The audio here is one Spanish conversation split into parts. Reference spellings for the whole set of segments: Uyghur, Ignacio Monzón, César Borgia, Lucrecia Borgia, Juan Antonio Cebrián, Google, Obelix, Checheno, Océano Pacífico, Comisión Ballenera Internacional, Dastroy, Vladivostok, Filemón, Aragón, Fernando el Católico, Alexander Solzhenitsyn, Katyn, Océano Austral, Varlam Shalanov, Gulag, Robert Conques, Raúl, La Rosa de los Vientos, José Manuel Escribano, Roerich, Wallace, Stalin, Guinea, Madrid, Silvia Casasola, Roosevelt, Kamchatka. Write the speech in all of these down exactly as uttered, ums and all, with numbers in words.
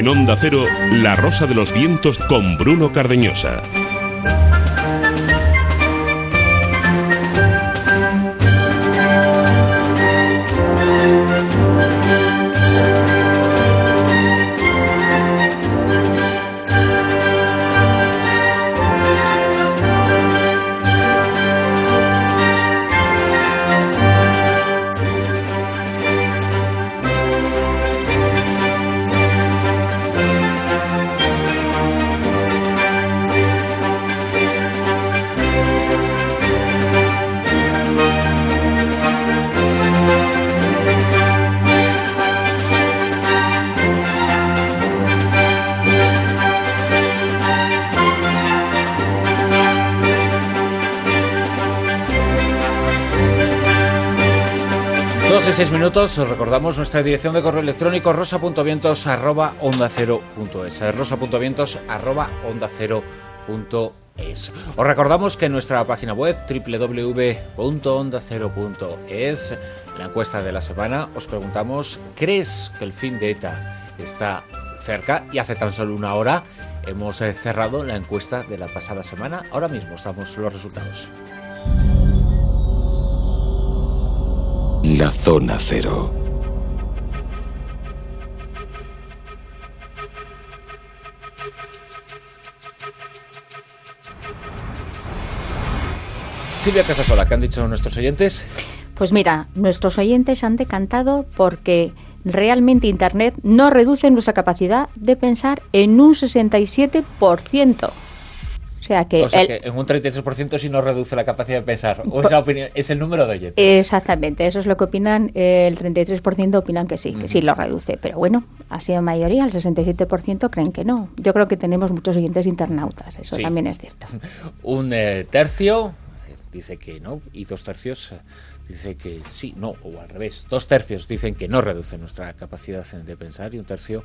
En Onda Cero, La Rosa de los Vientos con Bruno Cardeñosa. Minutos, os recordamos nuestra dirección de correo electrónico rosa.vientos arroba onda cero punto es, rosa.vientos arroba onda cero punto es. Os recordamos que en nuestra página web doble u doble u doble u punto onda cero punto es, la encuesta de la semana, os preguntamos: ¿crees que el fin de ETA está cerca? Y hace tan solo una hora hemos cerrado la encuesta de la pasada semana. Ahora mismo estamos los resultados. La Zona Cero. Silvia Casasola, ¿qué han dicho nuestros oyentes? Pues mira, nuestros oyentes han decantado porque realmente Internet no reduce nuestra capacidad de pensar en un sesenta y siete por ciento. O sea, que, o sea el, que en un treinta y tres por ciento sí no reduce la capacidad de pensar. O esa opinión, es el número de oyentes. Exactamente, eso es lo que opinan. Eh, el treinta y tres por ciento opinan que sí, que uh-huh. sí lo reduce. Pero bueno, así en mayoría, el sesenta y siete por ciento creen que no. Yo creo que tenemos muchos oyentes internautas, eso sí. También es cierto. Un eh, tercio dice que no y dos tercios dice que sí, no, o al revés. Dos tercios dicen que no reduce nuestra capacidad de pensar y un tercio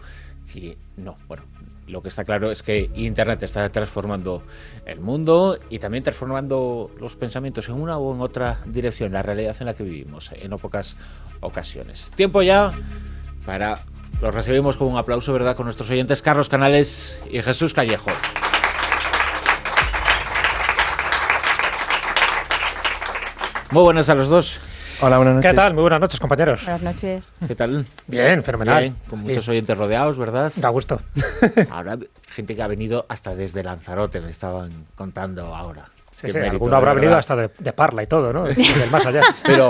que no. Bueno, lo que está claro es que Internet está transformando el mundo y también transformando los pensamientos en una o en otra dirección, la realidad en la que vivimos, en no pocas ocasiones. Tiempo ya para... Los recibimos con un aplauso, ¿verdad?, con nuestros oyentes Carlos Canales y Jesús Callejo. Muy buenas a los dos. Hola, buenas noches. ¿Qué tal? Muy buenas noches, compañeros. Buenas noches. ¿Qué tal? Bien, fenomenal. Bien, con muchos Bien. oyentes rodeados, ¿verdad? Da gusto. Ahora, gente que ha venido hasta desde Lanzarote, me estaban contando ahora. Sí, sí, alguno habrá venido hasta de, de Parla y todo, ¿no? Del más allá. Pero,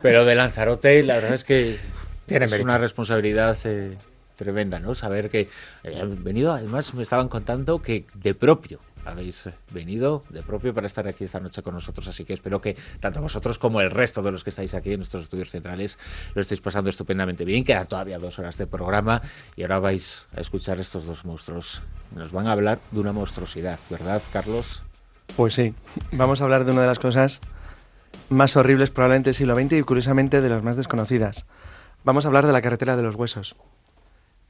pero de Lanzarote, la verdad es que Tiene es mérito. Una responsabilidad... Eh, tremenda, ¿no? Saber que habéis venido, además me estaban contando que de propio habéis venido de propio para estar aquí esta noche con nosotros, así que espero que tanto vosotros como el resto de los que estáis aquí en nuestros estudios centrales lo estéis pasando estupendamente bien. Quedan todavía dos horas de programa y ahora vais a escuchar estos dos monstruos. Nos van a hablar de una monstruosidad, ¿verdad, Carlos? Pues sí, vamos a hablar de una de las cosas más horribles probablemente del siglo veinte y curiosamente de las más desconocidas. Vamos a hablar de la carretera de los huesos,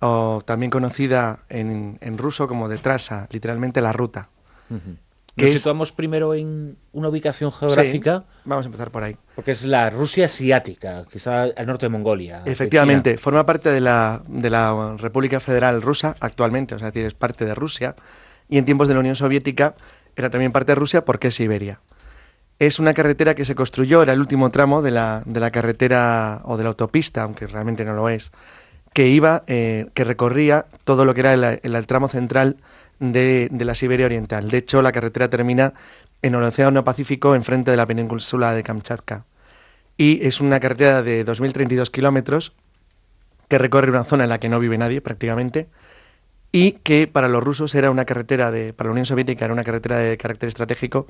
o también conocida en, en ruso como de trasa, literalmente la ruta. Uh-huh. Que Nos es... situamos primero en una ubicación geográfica. Sí, vamos a empezar por ahí. Porque es la Rusia asiática, que está al norte de Mongolia. Efectivamente, de forma parte de la, de la República Federal Rusa actualmente, o sea, es decir, es parte de Rusia, y en tiempos de la Unión Soviética era también parte de Rusia porque es Siberia. Es una carretera que se construyó, era el último tramo de la, de la carretera o de la autopista, aunque realmente no lo es, que iba, eh, que recorría todo lo que era el, el, el tramo central de, de la Siberia Oriental. De hecho, la carretera termina en el Océano Pacífico, enfrente de la península de Kamchatka. Y es una carretera de dos mil treinta y dos kilómetros que recorre una zona en la que no vive nadie prácticamente y que para los rusos era una carretera, de, para la Unión Soviética era una carretera de carácter estratégico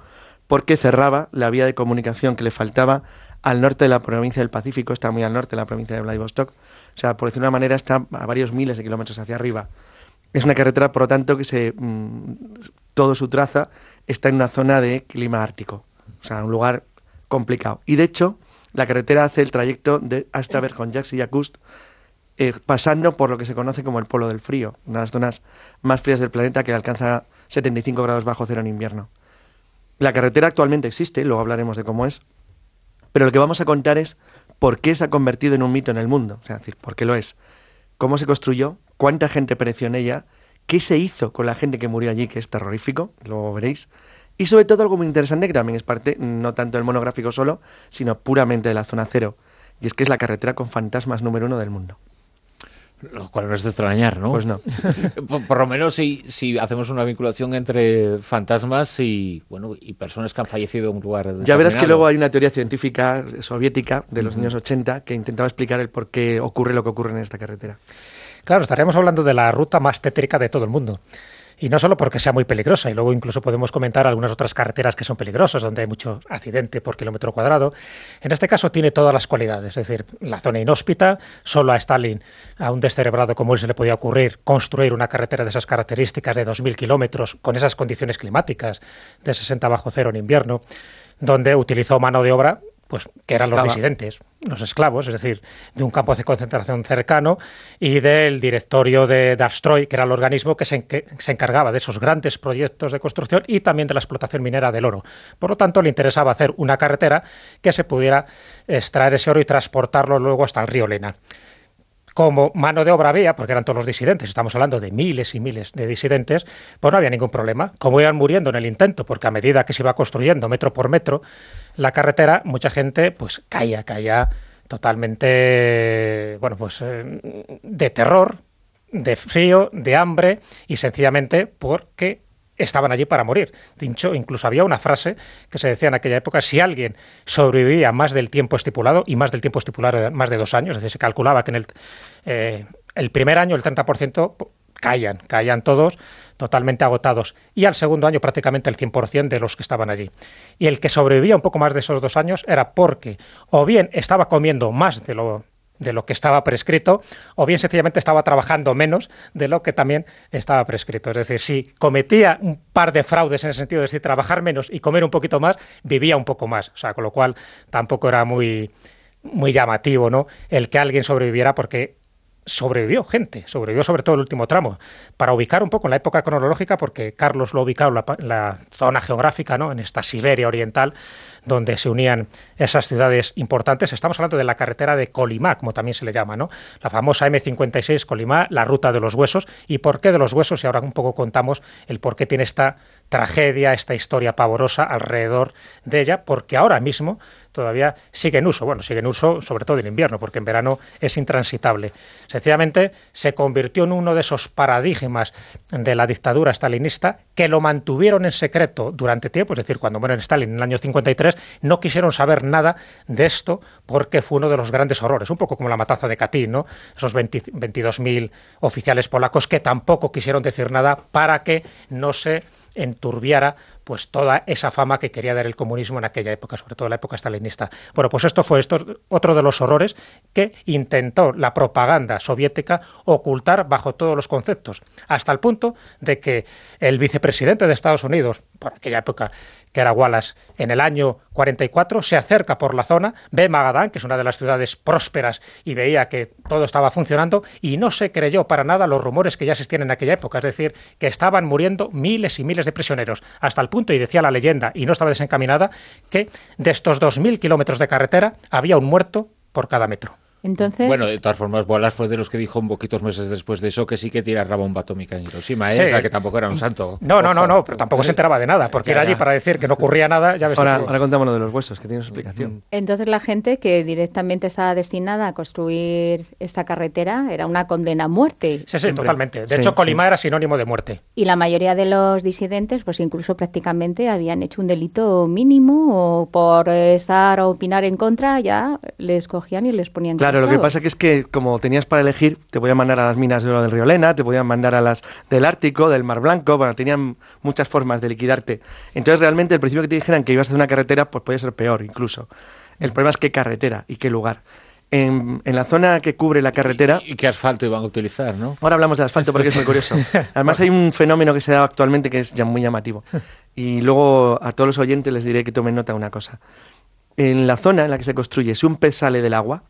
porque cerraba la vía de comunicación que le faltaba al norte de la provincia del Pacífico, está muy al norte de la provincia de Vladivostok. O sea, por decirlo de una manera, está a varios miles de kilómetros hacia arriba. Es una carretera, por lo tanto, que se mmm, todo su traza está en una zona de clima ártico. O sea, un lugar complicado. Y, de hecho, la carretera hace el trayecto de hasta Verkhoyansk y Yakutsk, eh, pasando por lo que se conoce como el Polo del Frío, una de las zonas más frías del planeta que alcanza setenta y cinco grados bajo cero en invierno. La carretera actualmente existe, luego hablaremos de cómo es, pero lo que vamos a contar es por qué se ha convertido en un mito en el mundo, o sea, es decir, por qué lo es. cómo se construyó, cuánta gente pereció en ella, qué se hizo con la gente que murió allí, que es terrorífico, luego veréis. Y sobre todo algo muy interesante, que también es parte, no tanto del monográfico solo, sino puramente de la zona cero. Y es que es la carretera con fantasmas número uno del mundo. Lo cual no es de extrañar, ¿no? Pues no. por, por lo menos si, si hacemos una vinculación entre fantasmas y bueno y personas que han fallecido en un lugar determinado. Ya verás que luego hay una teoría científica soviética de los uh-huh. años ochenta que intentaba explicar el por qué ocurre lo que ocurre en esta carretera. Claro, estaríamos hablando de la ruta más tétrica de todo el mundo. Y no solo porque sea muy peligrosa, y luego incluso podemos comentar algunas otras carreteras que son peligrosas, donde hay mucho accidente por kilómetro cuadrado. En este caso tiene todas las cualidades, es decir, la zona inhóspita, solo a Stalin, a un descerebrado como él se le podía ocurrir construir una carretera de esas características de dos mil kilómetros, con esas condiciones climáticas, de sesenta bajo cero en invierno, donde utilizó mano de obra pues que eran Esclava. Los disidentes, los esclavos, es decir, de un campo de concentración cercano y del directorio de Dastroy, que era el organismo que se, en, que se encargaba de esos grandes proyectos de construcción y también de la explotación minera del oro. Por lo tanto, le interesaba hacer una carretera que se pudiera extraer ese oro y transportarlo luego hasta el río Lena. Como mano de obra había, porque eran todos los disidentes, estamos hablando de miles y miles de disidentes, pues no había ningún problema. Como iban muriendo en el intento, porque a medida que se iba construyendo metro por metro la carretera, mucha gente pues caía, caía totalmente, bueno, pues eh, de terror, de frío, de hambre y sencillamente porque estaban allí para morir. Dicho, incluso había una frase que se decía en aquella época: si alguien sobrevivía más del tiempo estipulado, y más del tiempo estipulado era más de dos años, es decir, se calculaba que en el, eh, el primer año el treinta por ciento caían, caían todos totalmente agotados, y al segundo año prácticamente el cien por ciento de los que estaban allí. Y el que sobrevivía un poco más de esos dos años era porque o bien estaba comiendo más de lo de lo que estaba prescrito, o bien sencillamente estaba trabajando menos de lo que también estaba prescrito. Es decir, si cometía un par de fraudes en el sentido de decir, trabajar menos y comer un poquito más, vivía un poco más. O sea, con lo cual tampoco era muy, muy llamativo, ¿no?, el que alguien sobreviviera, porque sobrevivió gente, sobrevivió sobre todo el último tramo. Para ubicar un poco en la época cronológica, porque Carlos lo ha ubicado en la, la zona geográfica, ¿no?, en esta Siberia Oriental, donde se unían esas ciudades importantes. Estamos hablando de la carretera de Kolyma, como también se le llama, ¿no?, la famosa eme cincuenta y seis Kolyma, la ruta de los huesos. ¿Y por qué de los huesos? Y ahora un poco contamos el por qué tiene esta tragedia, esta historia pavorosa alrededor de ella, porque ahora mismo todavía sigue en uso. Bueno, sigue en uso sobre todo en invierno, porque en verano es intransitable. Sencillamente se convirtió en uno de esos paradigmas de la dictadura stalinista que lo mantuvieron en secreto durante tiempo. Es decir, cuando muere Stalin en el año cincuenta y tres, no quisieron saber nada de esto porque fue uno de los grandes horrores, un poco como la matanza de Katyn, ¿no? Esos veintidós mil oficiales polacos que tampoco quisieron decir nada para que no se enturbiara pues toda esa fama que quería dar el comunismo en aquella época, sobre todo la época stalinista. Bueno, pues esto fue esto, otro de los horrores que intentó la propaganda soviética ocultar bajo todos los conceptos, hasta el punto de que el vicepresidente de Estados Unidos, por aquella época, que era Wallace, en el año cuarenta y cuatro se acerca por la zona, ve Magadán, que es una de las ciudades prósperas, y veía que todo estaba funcionando, y no se creyó para nada los rumores que ya existían en aquella época, es decir, que estaban muriendo miles y miles de prisioneros, hasta el punto, y decía la leyenda, y no estaba desencaminada, que de estos dos mil kilómetros de carretera había un muerto por cada metro. Entonces, bueno, de todas formas, Wallace fue de los que dijo poquitos meses después de eso que sí que tiraba bomba atómica en Hiroshima, ¿eh? Sí. O sea, que tampoco era un santo. No, Ojo. no, no, no, pero tampoco se enteraba de nada, porque ya, era allí ya. para decir que no ocurría nada. Ya ves, ahora, ahora contamos lo de los huesos, que tiene su explicación. Entonces la gente que directamente estaba destinada a construir esta carretera era una condena a muerte. Sí, sí, Hombre. totalmente. De sí, hecho, Kolyma sí. era sinónimo de muerte. Y la mayoría de los disidentes, pues incluso prácticamente habían hecho un delito mínimo, o por estar o opinar en contra, ya les cogían y les ponían... Claro, lo que pasa que es que como tenías para elegir, te podían mandar a las minas de oro del río Lena, te podían mandar a las del Ártico, del Mar Blanco, bueno, tenían muchas formas de liquidarte. Entonces realmente al principio que te dijeran que ibas a hacer una carretera, pues podía ser peor incluso. El problema es qué carretera y qué lugar. En, en la zona que cubre la carretera... Y, y qué asfalto iban a utilizar, ¿no? Ahora hablamos de asfalto porque es muy curioso. Además hay un fenómeno que se da actualmente que es ya muy llamativo. Y luego a todos los oyentes les diré que tomen nota de una cosa. En la zona en la que se construye, si un pez sale del agua,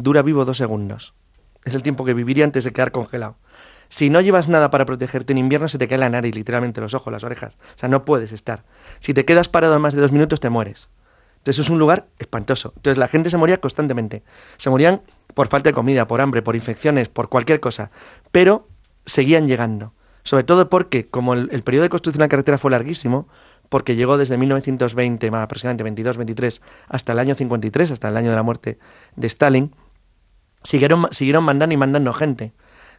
dura vivo dos segundos. Es el tiempo que viviría antes de quedar congelado. Si no llevas nada para protegerte en invierno, se te cae la nariz, literalmente los ojos, las orejas. O sea, no puedes estar. Si te quedas parado más de dos minutos, te mueres. Entonces es un lugar espantoso. Entonces la gente se moría constantemente. Se morían por falta de comida, por hambre, por infecciones, por cualquier cosa. Pero seguían llegando. Sobre todo porque, como el, el periodo de construcción de la carretera fue larguísimo, porque llegó desde mil novecientos veinte, más aproximadamente veintidós veintitrés, hasta el año cincuenta y tres, hasta el año de la muerte de Stalin, siguieron, siguieron mandando y mandando gente.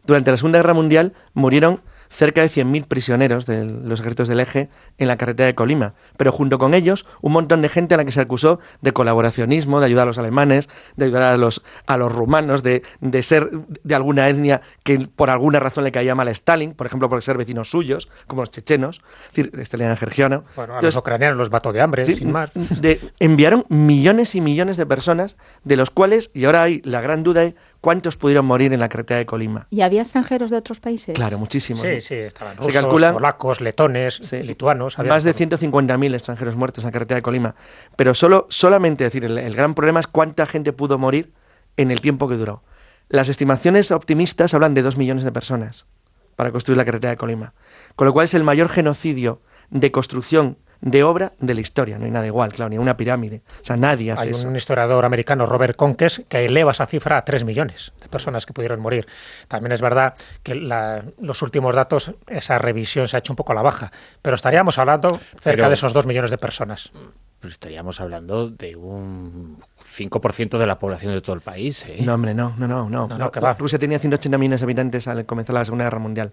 Durante la Segunda Guerra Mundial murieron cerca de cien mil prisioneros de los ejércitos del Eje en la carretera de Kolyma, pero junto con ellos un montón de gente a la que se acusó de colaboracionismo, de ayudar a los alemanes, de ayudar a los, a los rumanos, de, de ser de alguna etnia que por alguna razón le caía mal a Stalin, por ejemplo, por ser vecinos suyos, como los chechenos, es decir, Stalin era georgiano. Bueno, a Entonces, los ucranianos los mató de hambre, sí, sin más. De, enviaron millones y millones de personas, de los cuales, y ahora hay la gran duda, es ¿cuántos pudieron morir en la carretera de Kolyma? ¿Y había extranjeros de otros países? Claro, muchísimos. Sí, sí, estaban rusos, se calcula, polacos, letones, sí, lituanos. Había más de ciento cincuenta mil extranjeros muertos en la carretera de Kolyma. Pero solo, solamente decir, el, el gran problema es cuánta gente pudo morir en el tiempo que duró. Las estimaciones optimistas hablan de dos millones de personas para construir la carretera de Kolyma. Con lo cual es el mayor genocidio de construcción de obra de la historia. No hay nada igual, claro, ni una pirámide. O sea, nadie hace Hay un eso. historiador americano, Robert Conques, que eleva esa cifra a tres millones de personas que pudieron morir. También es verdad que la, los últimos datos, esa revisión se ha hecho un poco a la baja, pero estaríamos hablando cerca pero, de esos dos millones de personas. Pues estaríamos hablando de un cinco por ciento de la población de todo el país, ¿eh? No, hombre, no, no, no. no. no, no que va. Rusia tenía ciento ochenta millones de habitantes al comenzar la Segunda Guerra Mundial.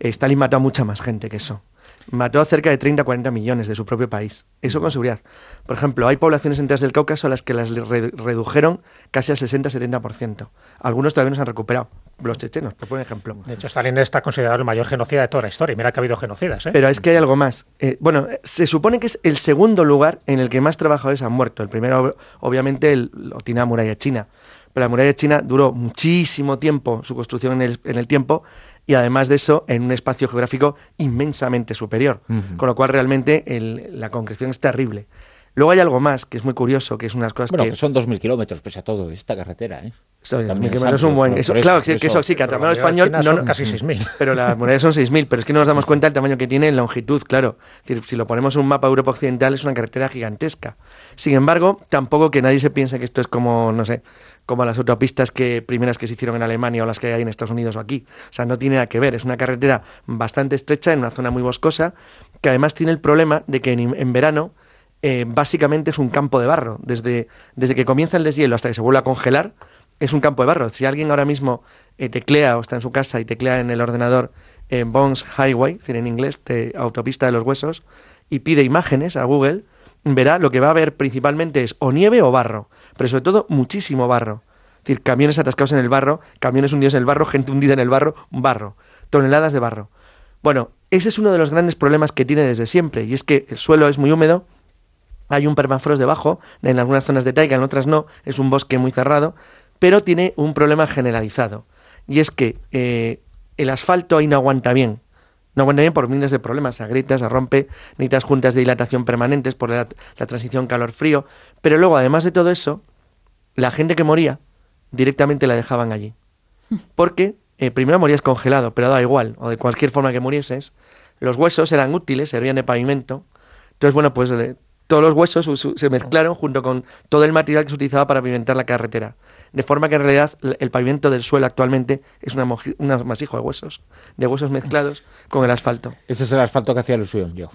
Stalin mató a mucha más gente que eso. Mató a cerca de treinta a cuarenta millones de su propio país. Eso con seguridad. Por ejemplo, hay poblaciones enteras del Cáucaso a las que las re- redujeron casi al sesenta a setenta por ciento. Algunos todavía no se han recuperado. Los chechenos, te pongo un ejemplo. De hecho, Stalin está considerado el mayor genocida de toda la historia. Mira que ha habido genocidas, ¿eh? Pero es que hay algo más. Eh, bueno, se supone que es el segundo lugar en el que más trabajadores han muerto. El primero, obviamente, el, lo tiene la muralla china. Pero la muralla china duró muchísimo tiempo, su construcción en el, en el tiempo, y además de eso, en un espacio geográfico inmensamente superior. Uh-huh. Con lo cual, realmente, el, la concreción es terrible. Luego hay algo más, que es muy curioso, que es unas cosas bueno, que... Bueno, son dos mil kilómetros, pese a todo, esta carretera, ¿eh? Eso, dos mil kilómetros es un buen... Eso, claro, eso, que eso sí, que a tamaño español... No, no, casi seis mil. Pero las murallas son seis mil, pero es que no nos damos cuenta del tamaño que tiene en longitud, claro. Es decir, si lo ponemos en un mapa de Europa Occidental, es una carretera gigantesca. Sin embargo, tampoco que nadie se piense que esto es como, no sé... como las autopistas que primeras que se hicieron en Alemania o las que hay en Estados Unidos o aquí. O sea, no tiene nada que ver. Es una carretera bastante estrecha en una zona muy boscosa que además tiene el problema de que en, en verano eh, básicamente es un campo de barro. Desde, desde que comienza el deshielo hasta que se vuelve a congelar es un campo de barro. Si alguien ahora mismo eh, teclea o está en su casa y teclea en el ordenador eh, Bones Highway, en inglés, te, autopista de los huesos, y pide imágenes a Google... verá, lo que va a haber principalmente es o nieve o barro, pero sobre todo muchísimo barro. Es decir, camiones atascados en el barro, camiones hundidos en el barro, gente hundida en el barro, barro, toneladas de barro. Bueno, ese es uno de los grandes problemas que tiene desde siempre, y es que el suelo es muy húmedo, hay un permafrost debajo, en algunas zonas de taiga, en otras no, es un bosque muy cerrado, pero tiene un problema generalizado, y es que eh, el asfalto ahí no aguanta bien. No aguanta bien por miles de problemas, se agrieta, se rompe, necesitas juntas de dilatación permanentes por la, la transición calor-frío. Pero luego, además de todo eso, la gente que moría directamente la dejaban allí. Porque eh, primero morías congelado, pero da igual, o de cualquier forma que murieses. Los huesos eran útiles, servían de pavimento. Entonces, bueno, pues eh, todos los huesos su, su, se mezclaron junto con todo el material que se utilizaba para pavimentar la carretera. De forma que en realidad el pavimento del suelo actualmente es una moji- un amasijo de huesos, de huesos mezclados con el asfalto. Ese es el asfalto que hacía alusión yo.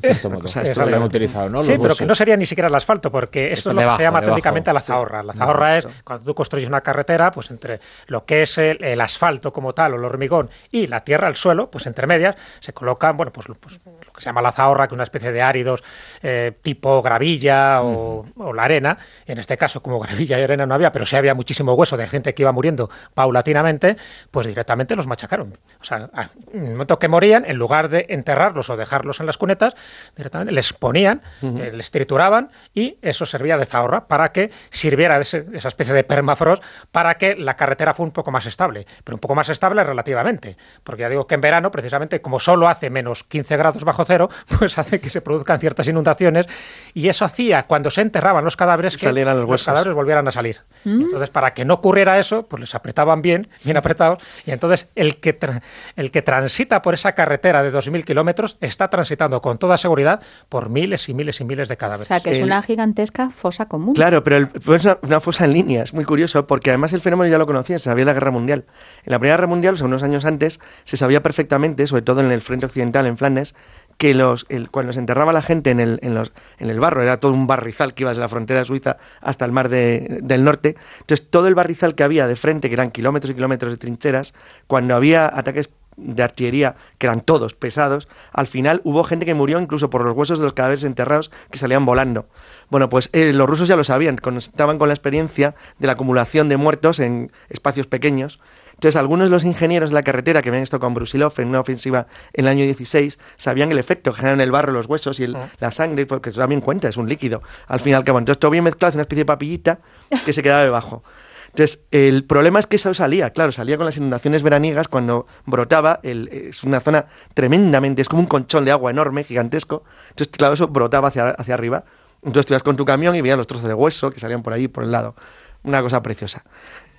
Es, o sea, es lo que han utilizado, ¿no? Sí, los pero huesos. Que no sería ni siquiera el asfalto, porque esto es lo que debajo, se llama debajo, técnicamente la zahorra. Sí, la zahorra es cuando tú construyes una carretera, pues entre lo que es el, el asfalto como tal o el hormigón y la tierra, el suelo, pues entre medias se colocan, bueno, pues, pues lo que se llama la zahorra, que es una especie de áridos eh, tipo gravilla o, uh-huh. o la arena. En este caso, como gravilla y arena no había, pero sí había muchísimo hueso de gente que iba muriendo paulatinamente, pues directamente los machacaron. O sea, en el momento que morían, en lugar de enterrarlos o dejarlos en las cunetas, directamente les ponían, uh-huh. eh, les trituraban y eso servía de zahorra para que sirviera de ese, esa especie de permafrost para que la carretera fuera un poco más estable, pero un poco más estable relativamente, porque ya digo que en verano precisamente como solo hace menos quince grados bajo cero, pues hace que se produzcan ciertas inundaciones y eso hacía cuando se enterraban los cadáveres que los, los cadáveres volvieran a salir. ¿Mm? Entonces para que no ocurriera eso, pues les apretaban bien, bien apretados y entonces el que, tra- el que transita por esa carretera de dos mil kilómetros está transitando con toda seguridad por miles y miles y miles de cadáveres. O sea, que es el... una gigantesca fosa común. Claro, pero el... es una, una fosa en línea, es muy curioso, porque además el fenómeno ya lo conocía, se sabía en la Guerra Mundial. En la Primera Guerra Mundial, o sea, unos años antes, se sabía perfectamente, sobre todo en el frente occidental, en Flandes, que los, el, cuando se enterraba la gente en el, en, los, en el barro, era todo un barrizal que iba desde la frontera de Suiza hasta el mar de, del norte, entonces todo el barrizal que había de frente, que eran kilómetros y kilómetros de trincheras, cuando había ataques de artillería, que eran todos pesados, al final hubo gente que murió incluso por los huesos de los cadáveres enterrados que salían volando. Bueno, pues eh, los rusos ya lo sabían, contaban con la experiencia de la acumulación de muertos en espacios pequeños. Entonces, algunos de los ingenieros de la carretera que habían estado con Brusilov en una ofensiva en el año dieciséis sabían el efecto que generan el barro, los huesos y el, la sangre, porque eso también cuenta, es un líquido, al fin y al cabo. Entonces, todo bien mezclado, es una especie de papillita que se quedaba debajo. Entonces, el problema es que eso salía, claro, salía con las inundaciones veraniegas, cuando brotaba, el, es una zona tremendamente, es como un colchón de agua enorme, gigantesco, entonces, claro, eso brotaba hacia, hacia arriba. Entonces, te ibas con tu camión y veías los trozos de hueso que salían por ahí, por el lado. Una cosa preciosa.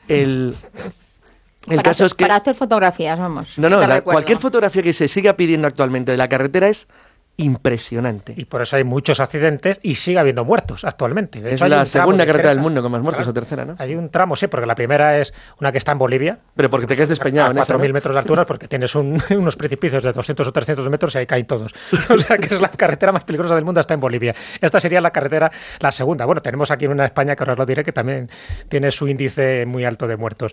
El... El para, caso hacer, es que, para hacer fotografías, vamos. No, no, la, cualquier fotografía que se siga pidiendo actualmente de la carretera es impresionante. Y por eso hay muchos accidentes y sigue habiendo muertos actualmente. De hecho, es la segunda carretera del mundo con más muertos, claro, o tercera, ¿no? Hay un tramo, sí, porque la primera es una que está en Bolivia. Pero porque te quedas despeñado en esa, ¿no? A cuatro mil metros de altura, porque tienes un, unos precipicios de doscientos o trescientos metros y ahí caen todos. O sea, que es la carretera más peligrosa del mundo, está en Bolivia. Esta sería la carretera, la segunda. Bueno, tenemos aquí en una España, que ahora os lo diré, que también tiene su índice muy alto de muertos.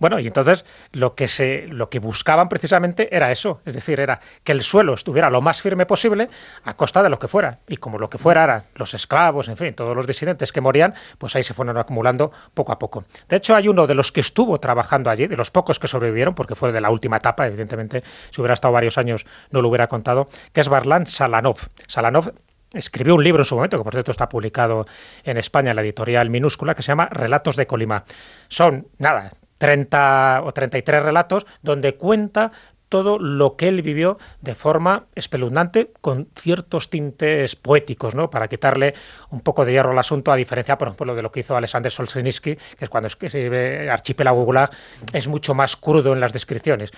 Bueno, y entonces lo que se, lo que buscaban precisamente era eso, es decir, era que el suelo estuviera lo más firme posible a costa de lo que fuera. Y como lo que fuera eran los esclavos, en fin, todos los disidentes que morían, pues ahí se fueron acumulando poco a poco. De hecho, hay uno de los que estuvo trabajando allí, de los pocos que sobrevivieron, porque fue de la última etapa, evidentemente, si hubiera estado varios años no lo hubiera contado, que es Varlam Shalanov. Shalanov escribió un libro en su momento, que por cierto está publicado en España, en la editorial Minúscula, que se llama Relatos de Kolyma. Son, nada... treinta o treinta y tres relatos donde cuenta todo lo que él vivió de forma espeluznante, con ciertos tintes poéticos, ¿no? Para quitarle un poco de hierro al asunto, a diferencia, por ejemplo, de lo que hizo Alexander Solzhenitsyn, que es cuando escribe Archipiélago Gulag, es mucho más crudo en las descripciones.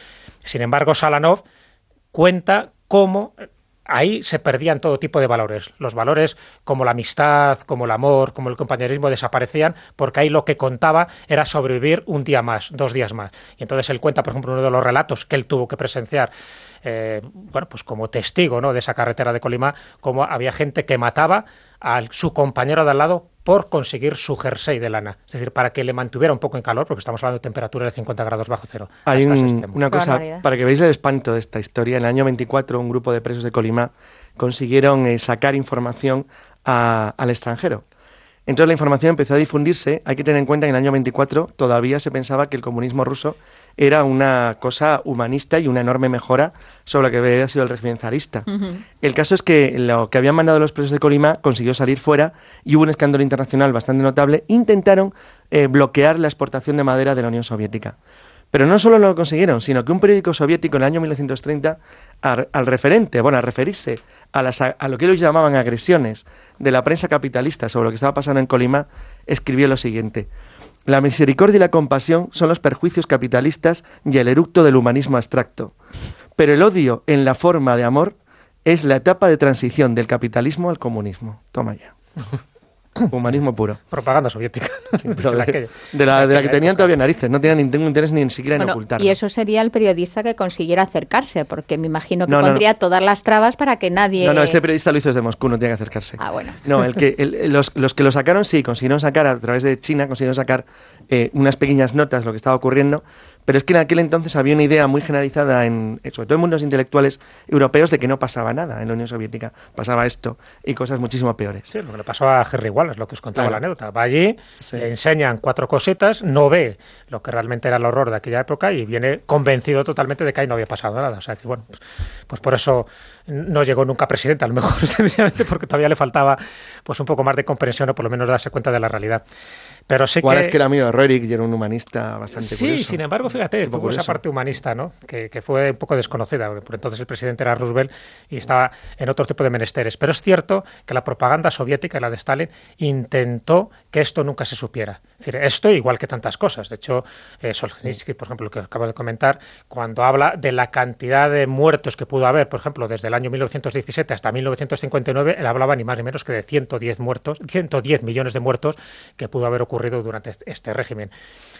Sin embargo, Shalanov cuenta cómo... ahí se perdían todo tipo de valores. Los valores como la amistad, como el amor, como el compañerismo desaparecían, porque ahí lo que contaba era sobrevivir un día más, dos días más. Y entonces él cuenta, por ejemplo, uno de los relatos que él tuvo que presenciar, eh, bueno, pues como testigo, ¿no?, de esa carretera de Kolyma, como había gente que mataba a su compañero de al lado por conseguir su jersey de lana, es decir, para que le mantuviera un poco en calor, porque estamos hablando de temperaturas de cincuenta grados bajo cero. Hay un, una cosa, para que veáis el espanto de esta historia, en el año veinticuatro un grupo de presos de Kolyma consiguieron eh, sacar información a, al extranjero. Entonces la información empezó a difundirse. Hay que tener en cuenta que en el año veinticuatro todavía se pensaba que el comunismo ruso era una cosa humanista y una enorme mejora sobre lo que había sido el régimen zarista. Uh-huh. El caso es que lo que habían mandado los presos de Kolyma consiguió salir fuera y hubo un escándalo internacional bastante notable. Intentaron eh, bloquear la exportación de madera de la Unión Soviética. Pero no solo lo consiguieron, sino que un periódico soviético en el año mil novecientos treinta, al, al referente, bueno, a referirse a, las, a lo que ellos llamaban agresiones de la prensa capitalista sobre lo que estaba pasando en Kolyma, escribió lo siguiente: la misericordia y la compasión son los perjuicios capitalistas y el eructo del humanismo abstracto. Pero el odio en la forma de amor es la etapa de transición del capitalismo al comunismo. Toma ya. Humanismo puro. Propaganda soviética. Sí, de, la que, de, la, de la que tenían todavía narices. No tenían ningún interés ni siquiera en bueno, ocultarlo. Y eso sería el periodista que consiguiera acercarse, porque me imagino que no, pondría no, no. todas las trabas para que nadie... No, no, este periodista lo hizo desde Moscú, no tenía que acercarse. Ah, bueno. No, el que, el, los, los que lo sacaron sí, consiguieron sacar a través de China, consiguieron sacar eh, unas pequeñas notas lo que estaba ocurriendo, pero es que en aquel entonces había una idea muy generalizada, en, sobre todo en mundos intelectuales europeos, de que no pasaba nada en la Unión Soviética. Pasaba esto y cosas muchísimo peores. Sí, lo que le pasó a Henry Wallace, lo que os contaba, claro, la anécdota. Va allí, sí, le enseñan cuatro cositas, no ve lo que realmente era el horror de aquella época y viene convencido totalmente de que ahí no había pasado nada. O sea, que bueno, pues, pues por eso no llegó nunca presidente, a lo mejor, sencillamente porque todavía le faltaba pues un poco más de comprensión o por lo menos darse cuenta de la realidad. Pero sí Wallace, que... que era amigo de Roerich y era un humanista bastante sí, curioso. Sí, sin embargo, fíjate, es un poco esa parte humanista, ¿no?, que, que fue un poco desconocida. Por entonces el presidente era Roosevelt y estaba en otro tipo de menesteres. Pero es cierto que la propaganda soviética, la de Stalin, intentó que esto nunca se supiera. Es decir, esto igual que tantas cosas. De hecho, eh, Solzhenitsyn, por ejemplo, lo que acabas de comentar, cuando habla de la cantidad de muertos que pudo haber, por ejemplo, desde el año mil novecientos diecisiete hasta mil novecientos cincuenta y nueve, él hablaba ni más ni menos que de ciento diez muertos, ciento diez millones de muertos que pudo haber ocurrido durante este régimen.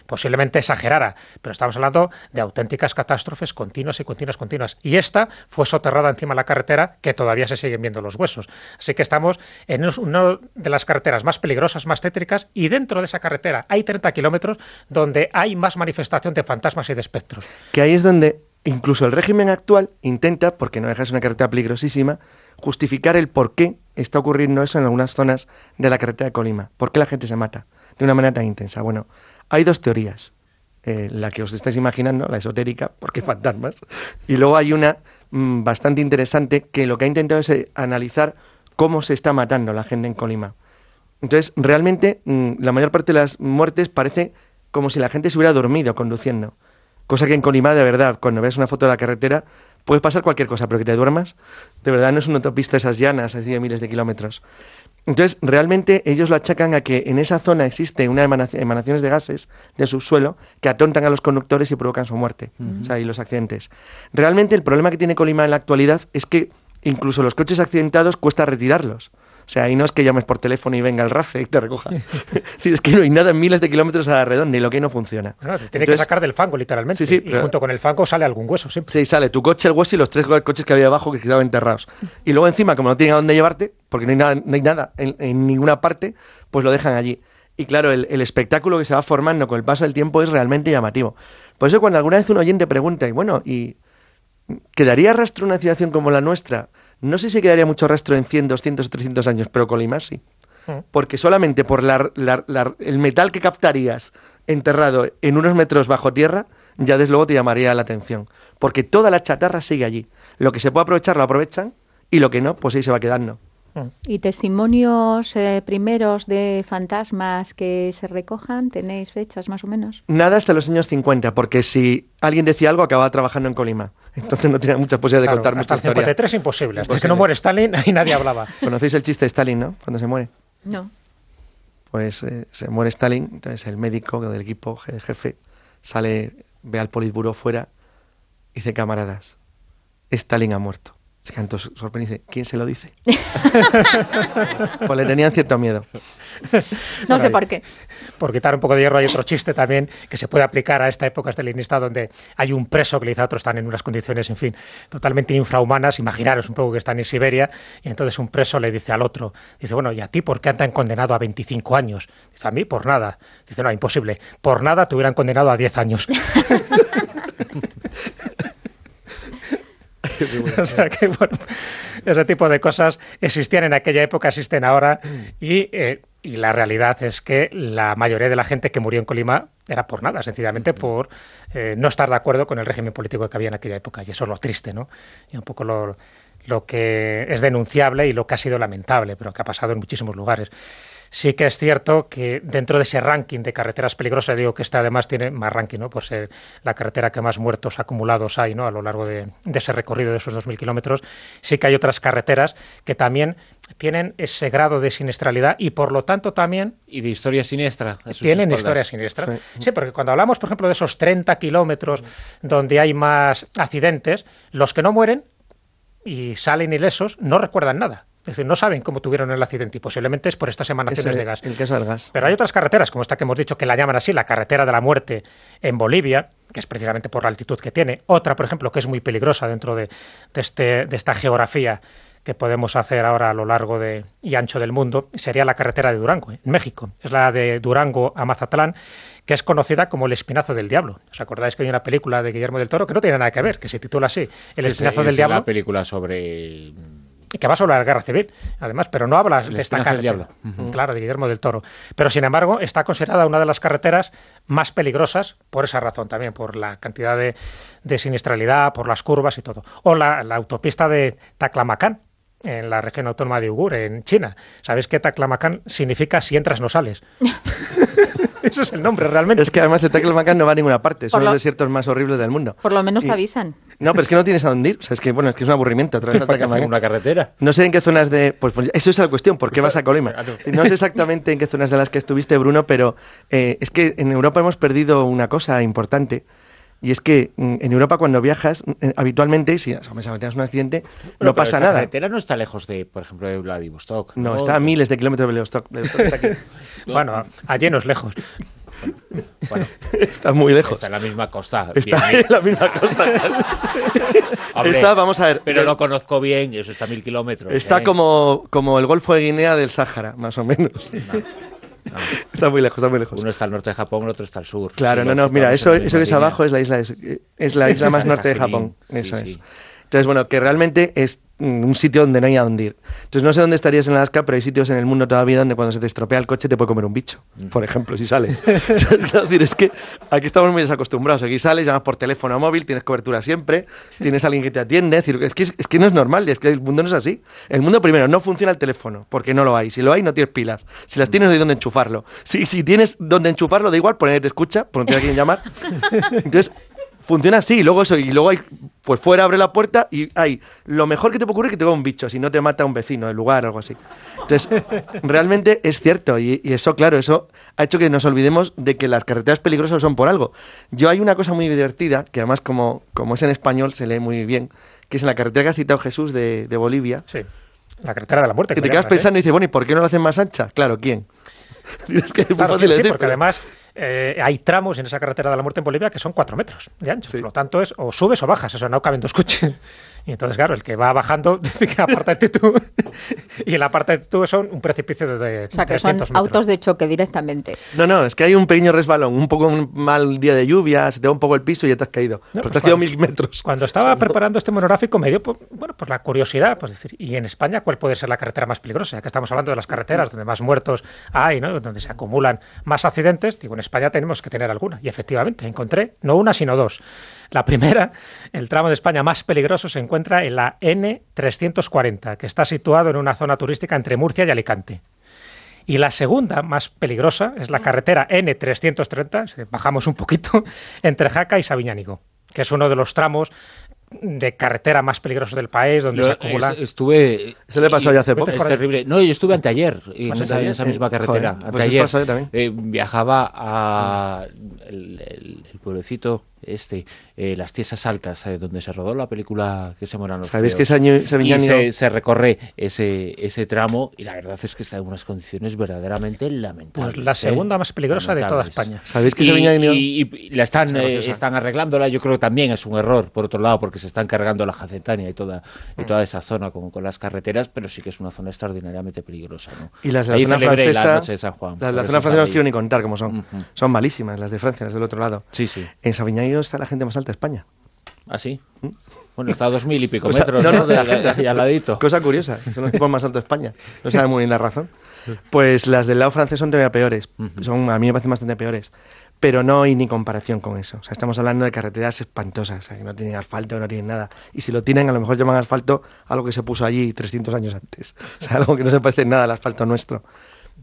Posiblemente exagerara, pero estamos hablando de auténticas catástrofes continuas y continuas, continuas. Y esta fue soterrada encima de la carretera, que todavía se siguen viendo los huesos. Así que estamos en una de las carreteras más peligrosas, más tétricas, y dentro de esa carretera hay treinta kilómetros donde hay más manifestación de fantasmas y de espectros. Que ahí es donde incluso el régimen actual intenta, porque no deja de ser una carretera peligrosísima, justificar el por qué está ocurriendo eso en algunas zonas de la carretera de Kolyma. ¿Por qué la gente se mata de una manera tan intensa? Bueno, hay dos teorías. Eh, la que os estáis imaginando, la esotérica, porque fantasmas. Y luego hay una mmm, bastante interesante, que lo que ha intentado es eh, analizar cómo se está matando la gente en Kolyma. Entonces, realmente, mmm, la mayor parte de las muertes parece como si la gente se hubiera dormido conduciendo. Cosa que en Kolyma, de verdad, cuando ves una foto de la carretera, puede pasar cualquier cosa, pero que te duermas, de verdad, no es una autopista esas llanas, así de miles de kilómetros. Entonces, realmente, ellos lo achacan a que en esa zona existe unas emanaciones de gases del subsuelo que atontan a los conductores y provocan su muerte, uh-huh. o sea, y los accidentes. Realmente, el problema que tiene Kolyma en la actualidad es que incluso los coches accidentados cuesta retirarlos. O sea, ahí no es que llames por teléfono y venga el RAFE y te recoja. Es que no hay nada en miles de kilómetros a la redonda y lo que hay no funciona. No, te tiene Entonces, que sacar del fango, literalmente. Sí, sí, y pero, junto con el fango sale algún hueso siempre. Sí, sale tu coche, el hueso y los tres coches que había abajo que quedaban enterrados. Y luego encima, como no tienen a dónde llevarte, porque no hay nada, no hay nada en, en ninguna parte, pues lo dejan allí. Y claro, el, el espectáculo que se va formando con el paso del tiempo es realmente llamativo. Por eso cuando alguna vez un oyente pregunta, y bueno, ¿y quedaría rastro una situación como la nuestra? No sé si quedaría mucho rastro en cien, doscientos o trescientos años, pero Kolyma sí. Porque solamente por la, la, la, el metal que captarías enterrado en unos metros bajo tierra, ya desde luego te llamaría la atención. Porque toda la chatarra sigue allí. Lo que se puede aprovechar lo aprovechan y lo que no, pues ahí se va quedando. ¿Y testimonios eh, primeros de fantasmas que se recojan? ¿Tenéis fechas más o menos? Nada hasta los años cincuenta, porque si alguien decía algo acababa trabajando en Kolyma. Entonces no tenía mucha posibilidad claro, de contar mucha historia. Hasta el cincuenta y tres es imposible. Hasta imposible. Que no muere Stalin y nadie hablaba. ¿Conocéis el chiste de Stalin, no? Cuando se muere. No. Pues eh, se muere Stalin, entonces el médico del equipo, el jefe, sale, ve al Politburó fuera y dice, camaradas, Stalin ha muerto. Se cantó sorprendido y dice, ¿quién se lo dice? Pues le tenían cierto miedo. No bueno, sé por qué. Por quitar un poco de hierro hay otro chiste también que se puede aplicar a esta época estalinista donde hay un preso que le dice a otro, están en unas condiciones, en fin, totalmente infrahumanas. Imaginaros un poco que están en Siberia y entonces un preso le dice al otro, dice, bueno, ¿y a ti por qué te han condenado a veinticinco años? Dice, a mí por nada. Dice, no, imposible. Por nada te hubieran condenado a diez años. O sea que, bueno, ese tipo de cosas existían en aquella época, existen ahora y, eh, y la realidad es que la mayoría de la gente que murió en Kolyma era por nada, sencillamente por eh, no estar de acuerdo con el régimen político que había en aquella época y eso es lo triste, ¿no? Y un poco lo, lo que es denunciable y lo que ha sido lamentable, pero que ha pasado en muchísimos lugares. Sí que es cierto que dentro de ese ranking de carreteras peligrosas, digo que esta además tiene más ranking, ¿no? Por ser la carretera que más muertos acumulados hay, ¿no? A lo largo de, de ese recorrido de esos dos mil kilómetros, sí que hay otras carreteras que también tienen ese grado de siniestralidad y por lo tanto también... Y de historia siniestra. Tienen espaldas. Historia siniestra. Sí. Sí, porque cuando hablamos, por ejemplo, de esos treinta kilómetros donde hay más accidentes, los que no mueren y salen ilesos no recuerdan nada. Es decir, no saben cómo tuvieron el accidente y posiblemente es por estas emanaciones Ese, de gas. El caso del gas. Pero hay otras carreteras, como esta que hemos dicho, que la llaman así, la carretera de la muerte en Bolivia, que es precisamente por la altitud que tiene. Otra, por ejemplo, que es muy peligrosa dentro de, de, este, de esta geografía que podemos hacer ahora a lo largo de, y ancho del mundo, sería la carretera de Durango, en México. Es la de Durango a Mazatlán, que es conocida como el Espinazo del Diablo. ¿Os acordáis que hay una película de Guillermo del Toro que no tiene nada que ver, que se titula así, El sí, Espinazo sí, del es Diablo? Es una película sobre... que va sobre la guerra civil, además, pero no habla de esta carretera, uh-huh. claro, de Guillermo del Toro. Pero, sin embargo, está considerada una de las carreteras más peligrosas por esa razón también, por la cantidad de, de siniestralidad, por las curvas y todo. O la, la autopista de Taklamakan, en la región autónoma de Uyghur, en China. ¿Sabéis que Taklamakan significa si entras no sales? Ese es el nombre, realmente. Es que además de Taklamakan no va a ninguna parte. Son lo... los desiertos más horribles del mundo. Por lo menos y... te avisan. No, pero es que no tienes a dónde ir. O sea, es que, bueno, es que es un aburrimiento atravesar Taklamakan. Una carretera. No sé en qué zonas de... Pues, pues eso es la cuestión. ¿Por qué vas a Kolyma? No sé exactamente en qué zonas de las que estuviste, Bruno, pero eh, es que en Europa hemos perdido una cosa importante Y es que en Europa cuando viajas, habitualmente, si tienes un accidente, bueno, no pasa nada. La carretera no está lejos de, por ejemplo, de Vladivostok. No, no está a miles de kilómetros de Vladivostok. Vladivostok está aquí. Bueno, allí no es lejos. Bueno, está muy lejos. Está en la misma costa. Está bien, en la misma costa. Hombre, está, vamos a ver. Pero lo conozco bien, eso está a mil kilómetros. Está ¿eh? como, como el Golfo de Guinea del Sáhara, más o menos. No. No. Está muy lejos, está muy lejos. Uno está al norte de Japón, el otro está al sur. Claro, sí, no, no, mira, eso, eso que es abajo es la isla, es, es la isla más norte de Japón. Eso sí, es. Sí. Entonces, bueno, que realmente es un sitio donde no hay a dónde ir. Entonces, no sé dónde estarías en Alaska, pero hay sitios en el mundo todavía donde cuando se te estropea el coche te puede comer un bicho, por ejemplo, si sales. Es decir, es que aquí estamos muy desacostumbrados. Aquí sales, llamas por teléfono a móvil, tienes cobertura siempre, tienes a alguien que te atiende. Es decir, es que, es que no es normal, es que el mundo no es así. El mundo, primero, no funciona el teléfono, porque no lo hay. Si lo hay, no tienes pilas. Si las tienes, no hay dónde enchufarlo. Si, si tienes dónde enchufarlo, da igual, por nadie te escucha, por no tener a quien llamar. Entonces, funciona así, y luego eso, y luego hay, pues fuera abre la puerta y hay, lo mejor que te puede ocurrir es que te va un bicho, si no te mata un vecino del lugar o algo así. Entonces, realmente es cierto, y, y eso, claro, eso ha hecho que nos olvidemos de que las carreteras peligrosas son por algo. Yo hay una cosa muy divertida, que además como, como es en español se lee muy bien, que es en la carretera que ha citado Jesús de, de Bolivia. Sí, la carretera de la muerte. Que te quedas pensando ¿eh? y dices, bueno, ¿y por qué no lo hacen más ancha? Claro, ¿quién? Es que claro, es muy fácil sí, decir, porque pero... además... Eh, hay tramos en esa carretera de la muerte en Bolivia que son cuatro metros de ancho. Sí. Por lo tanto, es o subes o bajas. Eso no caben dos coches. Y entonces, claro, el que va bajando dice que apártate tú. Y el apártate tú son un precipicio de trescientos metros. O sea, que son metros. Autos de choque directamente. No, no, es que hay un pequeño resbalón. Un poco un mal día de lluvia, se te va un poco el piso y ya te has caído. No, pero pues te has caído mil metros. Cuando estaba no. preparando este monográfico me dio por, bueno, por la curiosidad. Pues decir, ¿y en España cuál puede ser la carretera más peligrosa? Ya que estamos hablando de las carreteras donde más muertos hay, ¿no? Donde se acumulan más accidentes. Digo, en España tenemos que tener alguna. Y efectivamente, encontré no una, sino dos. La primera, el tramo de España más peligroso se encuentra en la ene trescientos cuarenta, que está situado en una zona turística entre Murcia y Alicante. Y la segunda, más peligrosa, es la carretera ene trescientos treinta, si bajamos un poquito, entre Jaca y Sabiñánigo, que es uno de los tramos de carretera más peligrosos del país, donde yo se acumula... Estuve... Se le pasó ya hace poco. Es terrible. No, yo estuve anteayer en esa misma carretera. Joder, pues anteayer. Pasado también. Eh, viajaba a el, el, el pueblecito este, eh, Las Tiesas Altas, eh, donde se rodó la película que se moran los ¿Sabéis que ese año, ese año... Y se, se recorre ese, ese tramo y la verdad es que está en unas condiciones verdaderamente lamentables. Pues la segunda eh, más peligrosa de toda España. ¿Sabéis que y, y, y la están, eh, están arreglándola? Yo creo que también es un error, por otro lado, porque se están cargando la Jacetania y toda, y toda esa zona con, con las carreteras, pero sí que es una zona extraordinariamente peligrosa, ¿no? Y las de la Ahí zona francesa, la noche de San Juan, las de la zona francesa no os quiero ni contar cómo son. Uh-huh. Son malísimas las de Francia, las del otro lado. Sí, sí. En Sabiñánigo está la gente más alta de España. ¿Ah, sí? ¿Mm? Bueno, está a dos mil y pico cosa, metros, ¿no? no, no de, de, de, de al ladito. Cosa curiosa, son los tipos más altos de España. No sabe muy bien la razón. Pues las del lado francés son todavía peores. Uh-huh. Son, a mí me parecen bastante peores. Pero no hay ni comparación con eso. O sea, estamos hablando de carreteras espantosas, o sea, que no tienen asfalto, no tienen nada. Y si lo tienen, a lo mejor llaman asfalto algo que se puso allí trescientos años antes. O sea, algo que no se parece en nada al asfalto nuestro.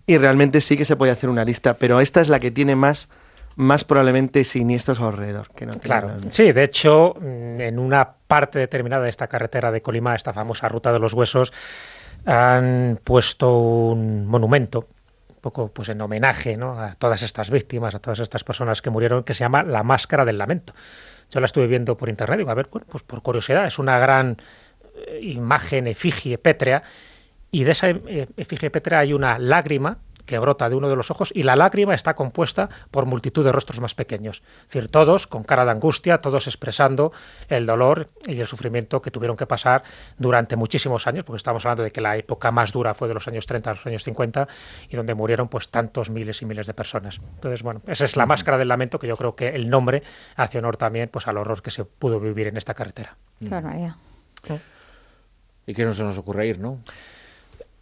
Y realmente sí que se puede hacer una lista, pero esta es la que tiene más... más probablemente siniestros alrededor. Que no claro, nada. Sí, de hecho, en una parte determinada de esta carretera de Kolyma, esta famosa ruta de los huesos, han puesto un monumento, un poco pues en homenaje, ¿no?, a todas estas víctimas, a todas estas personas que murieron, que se llama La Máscara del Lamento. Yo la estuve viendo por internet, digo, a ver, bueno, pues por curiosidad, es una gran imagen, efigie pétrea, y de esa efigie pétrea hay una lágrima que brota de uno de los ojos, y la lágrima está compuesta por multitud de rostros más pequeños. Es decir, todos con cara de angustia, todos expresando el dolor y el sufrimiento que tuvieron que pasar durante muchísimos años, porque estamos hablando de que la época más dura fue de los años treinta a los años cincuenta, y donde murieron pues tantos miles y miles de personas. Entonces, bueno, esa es La Máscara del Lamento, que yo creo que el nombre hace honor también pues al horror que se pudo vivir en esta carretera. Qué barbaridad. Sí. Y que no se nos ocurre ir, ¿no?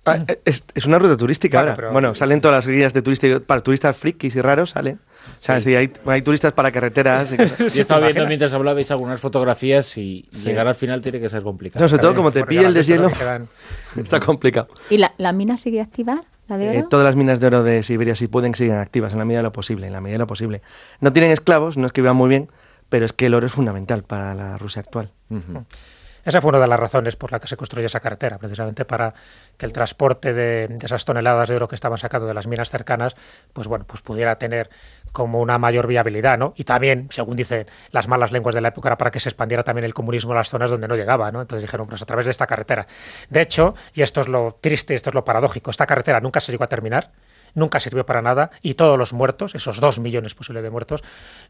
Ah, es, es una ruta turística bueno, ahora. Pero, bueno, salen todas las guías de turista, para turistas frikis y raros, salen. O sea, sí. Sí, hay, hay turistas para carreteras y cosas. Yo sí, estaba viendo mientras hablabais algunas fotografías y sí. Llegar al final tiene que ser complicado. No, sobre todo como te pilla el deshielo, quedan... está complicado. ¿Y la, la mina sigue activa? ¿La de oro? Eh, todas las minas de oro de Siberia, si pueden, siguen activas en la medida de lo posible, en la medida de lo posible. No tienen esclavos, no es que vivan muy bien, pero es que el oro es fundamental para la Rusia actual. Uh-huh. Esa fue una de las razones por la que se construyó esa carretera, precisamente para que el transporte de, de esas toneladas de oro que estaban sacando de las minas cercanas, pues bueno, pues pudiera tener como una mayor viabilidad, ¿no? Y también, según dicen las malas lenguas de la época, era para que se expandiera también el comunismo a las zonas donde no llegaba, ¿no? Entonces dijeron, pues a través de esta carretera. De hecho, y esto es lo triste, esto es lo paradójico, esta carretera nunca se llegó a terminar, nunca sirvió para nada y todos los muertos, esos dos millones posibles de muertos,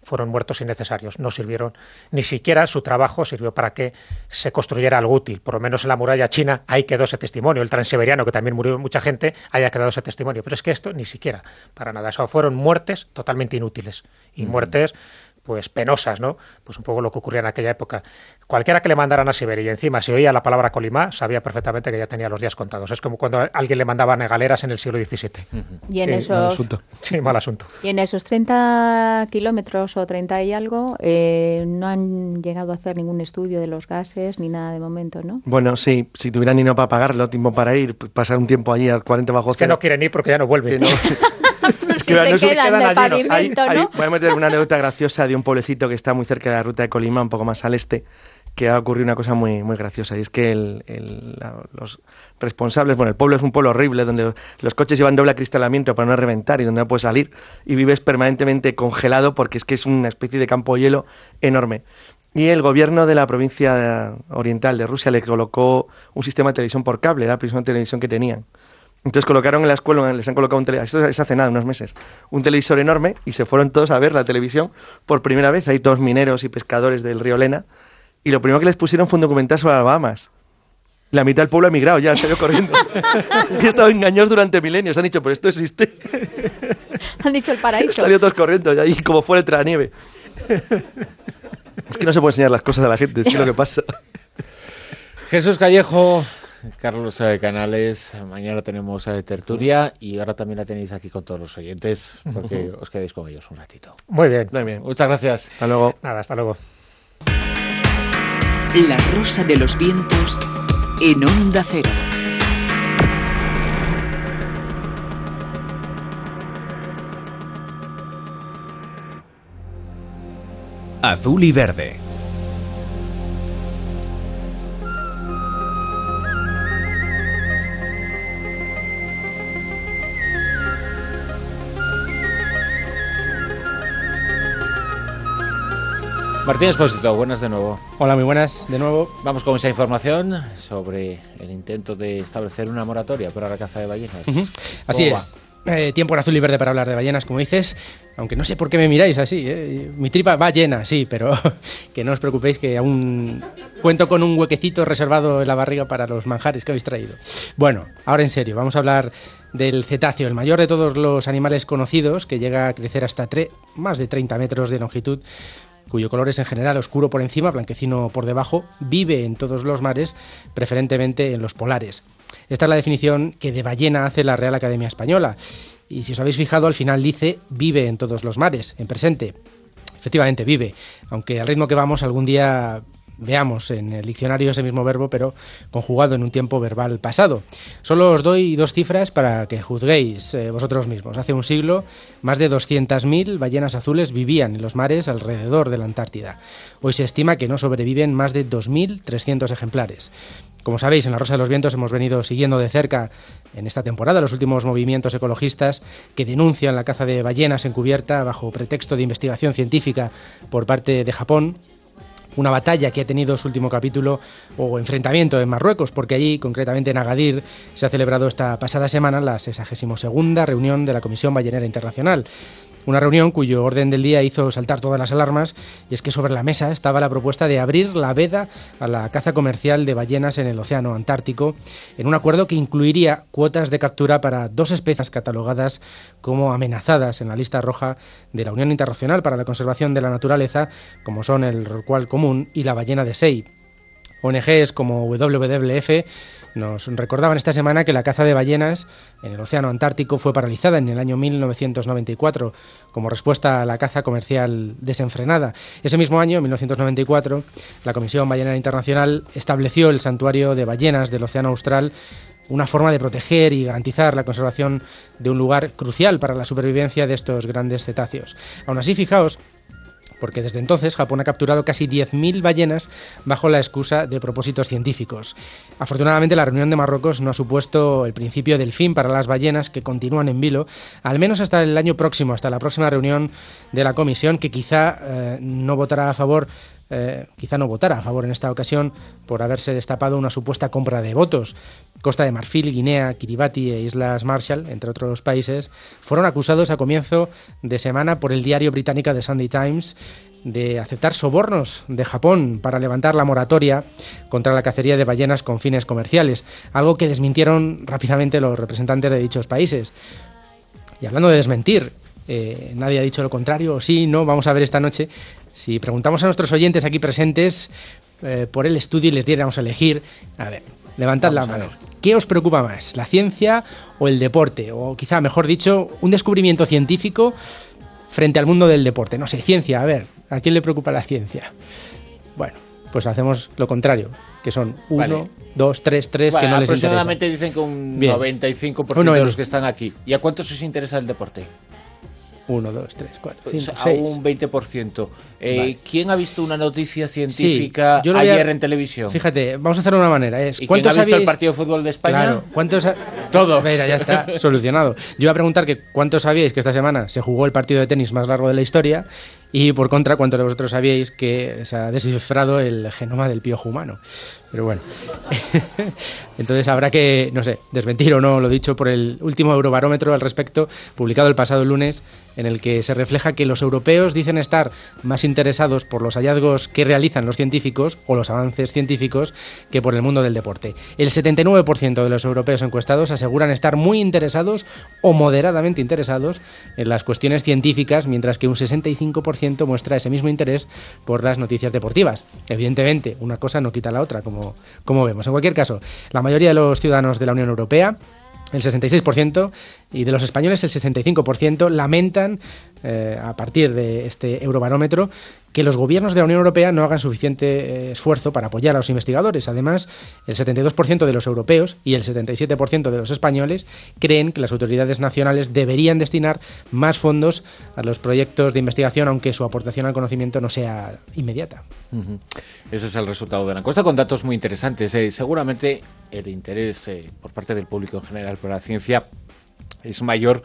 fueron muertos innecesarios. No sirvieron, ni siquiera su trabajo sirvió para que se construyera algo útil. Por lo menos en la muralla china ahí quedó ese testimonio. El transiberiano, que también murió mucha gente, haya quedado ese testimonio. Pero es que esto ni siquiera para nada. O sea, fueron muertes totalmente inútiles y muertes pues penosas, ¿no? Pues un poco lo que ocurría en aquella época. Cualquiera que le mandaran a Siberia y encima si oía la palabra Kolyma, sabía perfectamente que ya tenía los días contados. Es como cuando a alguien le mandaban a galeras en el siglo diecisiete. Y en eh, esos... mal asunto. Sí, mal asunto. Y en esos treinta kilómetros o treinta y algo, eh, no han llegado a hacer ningún estudio de los gases ni nada de momento, ¿no? Bueno, sí, si tuvieran dinero para pagarlo, tiempo para ir, pasar un tiempo allí a cuarenta bajo cero. Es que no quieren ir porque ya no vuelven. Si se, no se quedan, quedan de pavimento, ¿no? Hay, hay, voy a meter una anécdota graciosa de un pueblecito que está muy cerca de la ruta de Kolyma, un poco más al este, que ha ocurrido una cosa muy, muy graciosa. Y es que el, el, la, los responsables... Bueno, el pueblo es un pueblo horrible, donde los coches llevan doble acristalamiento para no reventar y donde no puedes salir. Y vives permanentemente congelado porque es que es una especie de campo de hielo enorme. Y el gobierno de la provincia oriental de Rusia le colocó un sistema de televisión por cable, era la primera televisión que tenían. Entonces colocaron en la escuela, les han colocado un televisor, esto es hace nada, unos meses, un televisor enorme y se fueron todos a ver la televisión por primera vez. Hay todos mineros y pescadores del río Lena y lo primero que les pusieron fue un documental sobre las Bahamas. La mitad del pueblo ha emigrado, ya salió corriendo. Han estado engañados durante milenios, han dicho, pero esto existe. Han dicho el paraíso. Salió todos corriendo y ahí como fuera entre la nieve. Es que no se puede enseñar las cosas a la gente, es que es lo que pasa. Jesús Callejo... Carlos Canales, mañana tenemos tertulia y ahora también la tenéis aquí con todos los oyentes porque os quedáis con ellos un ratito. Muy bien, muy bien. Muchas gracias. Hasta luego. Nada, hasta luego. La Rosa de los Vientos en Onda Cero. Azul y verde. Martín Espósito, buenas de nuevo. Hola, muy buenas de nuevo. Vamos con esa información sobre el intento de establecer una moratoria para la caza de ballenas. Uh-huh. Así es. Eh, tiempo en azul y verde para hablar de ballenas, como dices. Aunque no sé por qué me miráis así, ¿eh? Mi tripa va llena, sí, pero que no os preocupéis que aún cuento con un huequecito reservado en la barriga para los manjares que habéis traído. Bueno, ahora en serio, vamos a hablar del cetáceo, el mayor de todos los animales conocidos, que llega a crecer hasta tre- más de treinta metros de longitud, cuyo color es en general oscuro por encima, blanquecino por debajo, vive en todos los mares, preferentemente en los polares. Esta es la definición que de ballena hace la Real Academia Española. Y si os habéis fijado, al final dice vive en todos los mares, en presente. Efectivamente, vive, aunque al ritmo que vamos algún día... Veamos en el diccionario ese mismo verbo, pero conjugado en un tiempo verbal pasado. Solo os doy dos cifras para que juzguéis eh, vosotros mismos. Hace un siglo, más de doscientas mil ballenas azules vivían en los mares alrededor de la Antártida. Hoy se estima que no sobreviven más de dos mil trescientos ejemplares. Como sabéis, en La Rosa de los Vientos hemos venido siguiendo de cerca en esta temporada los últimos movimientos ecologistas que denuncian la caza de ballenas encubierta bajo pretexto de investigación científica por parte de Japón. Una batalla que ha tenido su último capítulo o enfrentamiento en Marruecos, porque allí, concretamente en Agadir, se ha celebrado esta pasada semana la sexagésima segunda reunión de la Comisión Ballenera Internacional. Una reunión cuyo orden del día hizo saltar todas las alarmas, y es que sobre la mesa estaba la propuesta de abrir la veda a la caza comercial de ballenas en el Océano Antártico, en un acuerdo que incluiría cuotas de captura para dos especies catalogadas como amenazadas en la lista roja de la Unión Internacional para la Conservación de la Naturaleza, como son el rorcual común y la ballena de Sei. O N Ges como doble u doble u efe nos recordaban esta semana que la caza de ballenas en el Océano Antártico fue paralizada en el año mil novecientos noventa y cuatro como respuesta a la caza comercial desenfrenada. Ese mismo año, en mil novecientos noventa y cuatro, la Comisión Ballenera Internacional estableció el Santuario de Ballenas del Océano Austral, una forma de proteger y garantizar la conservación de un lugar crucial para la supervivencia de estos grandes cetáceos. Aún así, fijaos porque desde entonces Japón ha capturado casi diez mil ballenas bajo la excusa de propósitos científicos. Afortunadamente, la reunión de Marruecos no ha supuesto el principio del fin para las ballenas, que continúan en vilo, al menos hasta el año próximo, hasta la próxima reunión de la Comisión, que quizá eh, no votará a favor Eh, quizá no votará a favor en esta ocasión por haberse destapado una supuesta compra de votos. Costa de Marfil, Guinea, Kiribati e Islas Marshall, entre otros países, fueron acusados a comienzo de semana por el diario británico The Sunday Times de aceptar sobornos de Japón para levantar la moratoria contra la cacería de ballenas con fines comerciales, algo que desmintieron rápidamente los representantes de dichos países. Y hablando de desmentir, eh, nadie ha dicho lo contrario, o sí, no, vamos a ver esta noche. Si preguntamos a nuestros oyentes aquí presentes eh, por el estudio y les diéramos a elegir, a ver, levantad Vamos la mano. ¿Qué os preocupa más, la ciencia o el deporte? O quizá, mejor dicho, un descubrimiento científico frente al mundo del deporte. No sé, ciencia, a ver, ¿a quién le preocupa la ciencia? Bueno, pues hacemos lo contrario, que son uno, vale. dos, tres, tres, vale, que no les interesa. Aproximadamente dicen que un Bien. noventa y cinco por ciento un de los que están aquí. ¿Y a cuántos os interesa el deporte? uno, dos, tres, cuatro, cinco, seis. A un veinte por ciento. Eh, vale. ¿Quién ha visto una noticia científica sí, ayer a... en televisión? Fíjate, vamos a hacer una manera. Es, ¿Y quién ha visto habéis... el partido de fútbol de España? Claro. ¿Cuántos ha... Todos. Mira, ya está solucionado. Yo iba a preguntar que cuántos sabíais que esta semana se jugó el partido de tenis más largo de la historia y, por contra, cuántos de vosotros sabíais que se ha descifrado el genoma del piojo humano. Pero bueno. Entonces habrá que, no sé, desmentir o no lo dicho por el último Eurobarómetro al respecto, publicado el pasado lunes, en el que se refleja que los europeos dicen estar más interesados por los hallazgos que realizan los científicos o los avances científicos que por el mundo del deporte. El setenta y nueve por ciento de los europeos encuestados aseguran estar muy interesados o moderadamente interesados en las cuestiones científicas, mientras que un sesenta y cinco por ciento muestra ese mismo interés por las noticias deportivas. Evidentemente, una cosa no quita la otra, como, como vemos. En cualquier caso, la mayoría de los ciudadanos de la Unión Europea, el sesenta y seis por ciento, y de los españoles el sesenta y cinco por ciento, lamentan, eh, a partir de este Eurobarómetro, que los gobiernos de la Unión Europea no hagan suficiente eh, esfuerzo para apoyar a los investigadores. Además, el setenta y dos por ciento de los europeos y el setenta y siete por ciento de los españoles creen que las autoridades nacionales deberían destinar más fondos a los proyectos de investigación, aunque su aportación al conocimiento no sea inmediata. Uh-huh. Ese es el resultado de la encuesta, con datos muy interesantes. Eh, seguramente el interés eh, por parte del público en general por la ciencia es mayor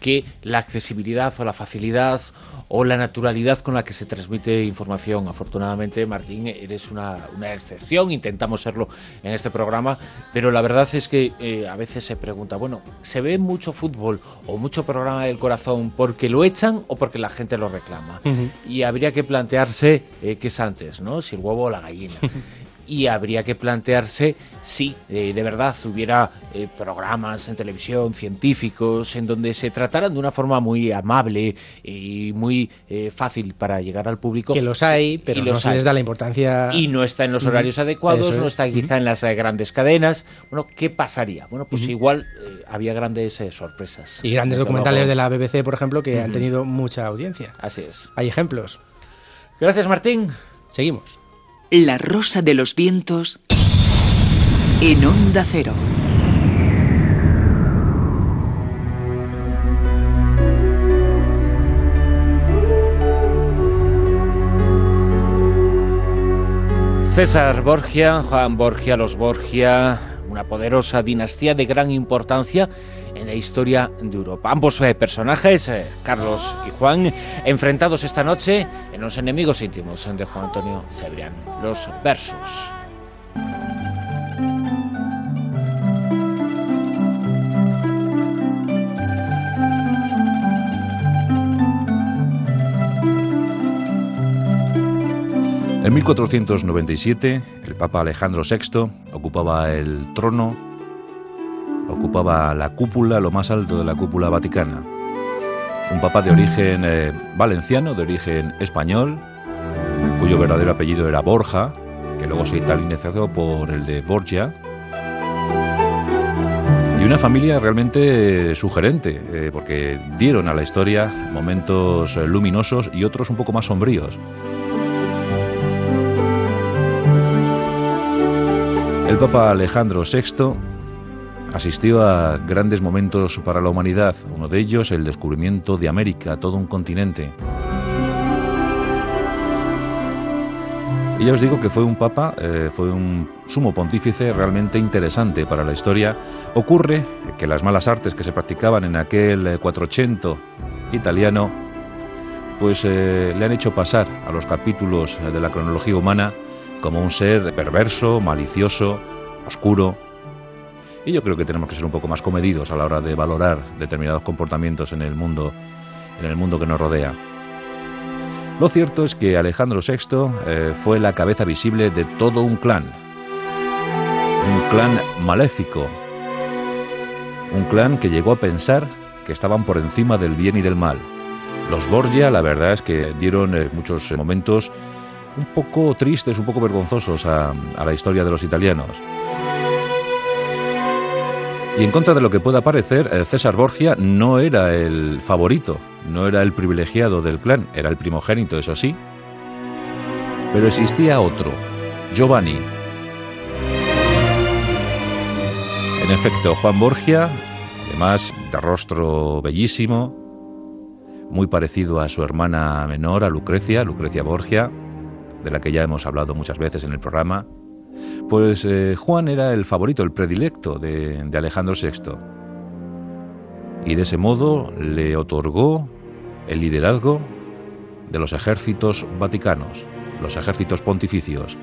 que la accesibilidad o la facilidad o la naturalidad con la que se transmite información. Afortunadamente, Martín, eres una, una excepción, intentamos serlo en este programa, pero la verdad es que eh, a veces se pregunta, bueno, ¿se ve mucho fútbol o mucho programa del corazón porque lo echan o porque la gente lo reclama? Uh-huh. Y habría que plantearse eh, qué es antes, ¿no? Si el huevo o la gallina. Y habría que plantearse si eh, de verdad hubiera eh, programas en televisión, científicos, en donde se trataran de una forma muy amable y muy eh, fácil para llegar al público. Que los hay, pero los no se hay. Les da la importancia. Y no está en los horarios mm-hmm. adecuados, es. no está quizá mm-hmm. en las eh, grandes cadenas. Bueno, ¿qué pasaría? Bueno, pues mm-hmm. igual eh, había grandes eh, sorpresas. Y grandes Desde documentales luego. de la B B C, por ejemplo, que mm-hmm. han tenido mucha audiencia. Así es. Hay ejemplos. Gracias, Martín. Seguimos. La Rosa de los Vientos en Onda Cero. César Borgia, Juan Borgia, los Borgia, una poderosa dinastía de gran importancia en la historia de Europa. Ambos personajes, eh, Carlos y Juan, enfrentados esta noche en los enemigos íntimos de Juan Antonio Cebrián, los versus. En mil cuatrocientos noventa y siete, el Papa Alejandro sexto ocupaba el trono ocupaba la cúpula, lo más alto de la cúpula vaticana. Un papa de origen eh, valenciano, de origen español, cuyo verdadero apellido era Borja, que luego se italianizó por el de Borgia, y una familia realmente eh, sugerente, eh, porque dieron a la historia momentos eh, luminosos y otros un poco más sombríos. El papa Alejandro sexto asistió a grandes momentos para la humanidad, uno de ellos el descubrimiento de América, todo un continente. Y ya os digo que fue un papa, eh, fue un sumo pontífice realmente interesante para la historia. Ocurre que las malas artes que se practicaban en aquel Quattrocento italiano, pues eh, le han hecho pasar a los capítulos de la cronología humana como un ser perverso, malicioso, oscuro. Y yo creo que tenemos que ser un poco más comedidos a la hora de valorar determinados comportamientos en el mundo, en el mundo que nos rodea. Lo cierto es que Alejandro sexto eh, fue la cabeza visible de todo un clan, un clan maléfico, un clan que llegó a pensar que estaban por encima del bien y del mal. Los Borgia, la verdad es que dieron eh, muchos momentos un poco tristes, un poco vergonzosos a, a la historia de los italianos. Y en contra de lo que pueda parecer, César Borgia no era el favorito, no era el privilegiado del clan, era el primogénito, eso sí. Pero existía otro, Giovanni. En efecto, Juan Borgia, además de rostro bellísimo, muy parecido a su hermana menor, a Lucrecia, Lucrecia Borgia, de la que ya hemos hablado muchas veces en el programa. Pues eh, Juan era el favorito, el predilecto de, de Alejandro sexto. Y de ese modo le otorgó el liderazgo de los ejércitos vaticanos, los ejércitos pontificios.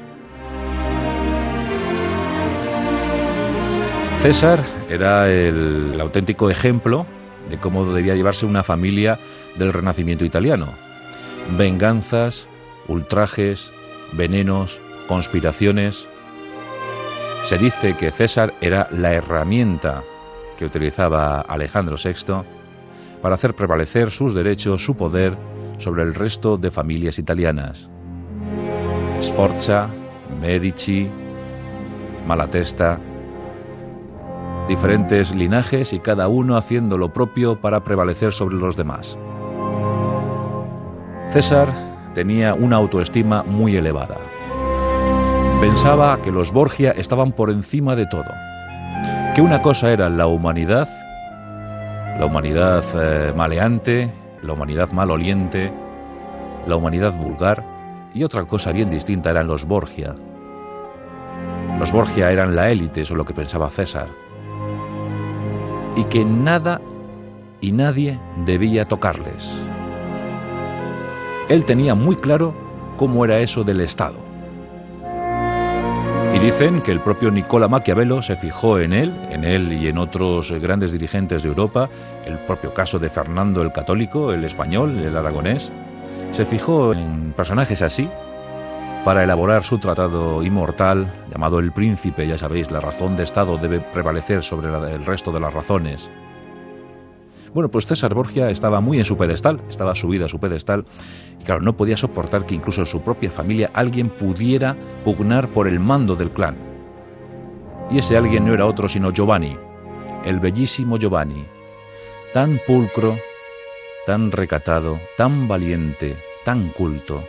César era el, el auténtico ejemplo de cómo debía llevarse una familia del Renacimiento italiano. Venganzas, ultrajes, venenos, conspiraciones. Se dice que César era la herramienta que utilizaba Alejandro sexto para hacer prevalecer sus derechos, su poder, sobre el resto de familias italianas. Sforza, Medici, Malatesta, diferentes linajes y cada uno haciendo lo propio para prevalecer sobre los demás. César tenía una autoestima muy elevada. Pensaba que los Borgia estaban por encima de todo, que una cosa era la humanidad, la humanidad eh, maleante, la humanidad maloliente, la humanidad vulgar, y otra cosa bien distinta eran los Borgia. Los Borgia eran la élite, eso es lo que pensaba César, y que nada y nadie debía tocarles. Él tenía muy claro cómo era eso del Estado. Y dicen que el propio Nicola Maquiavelo se fijó en él, en él y en otros grandes dirigentes de Europa, el propio caso de Fernando el Católico, el español, el aragonés, se fijó en personajes así para elaborar su tratado inmortal llamado El Príncipe. Ya sabéis, la razón de Estado debe prevalecer sobre el resto de las razones. Bueno, pues César Borgia estaba muy en su pedestal, estaba subido a su pedestal, y claro, no podía soportar que incluso en su propia familia alguien pudiera pugnar por el mando del clan. Y ese alguien no era otro sino Giovanni, el bellísimo Giovanni, tan pulcro, tan recatado, tan valiente, tan culto.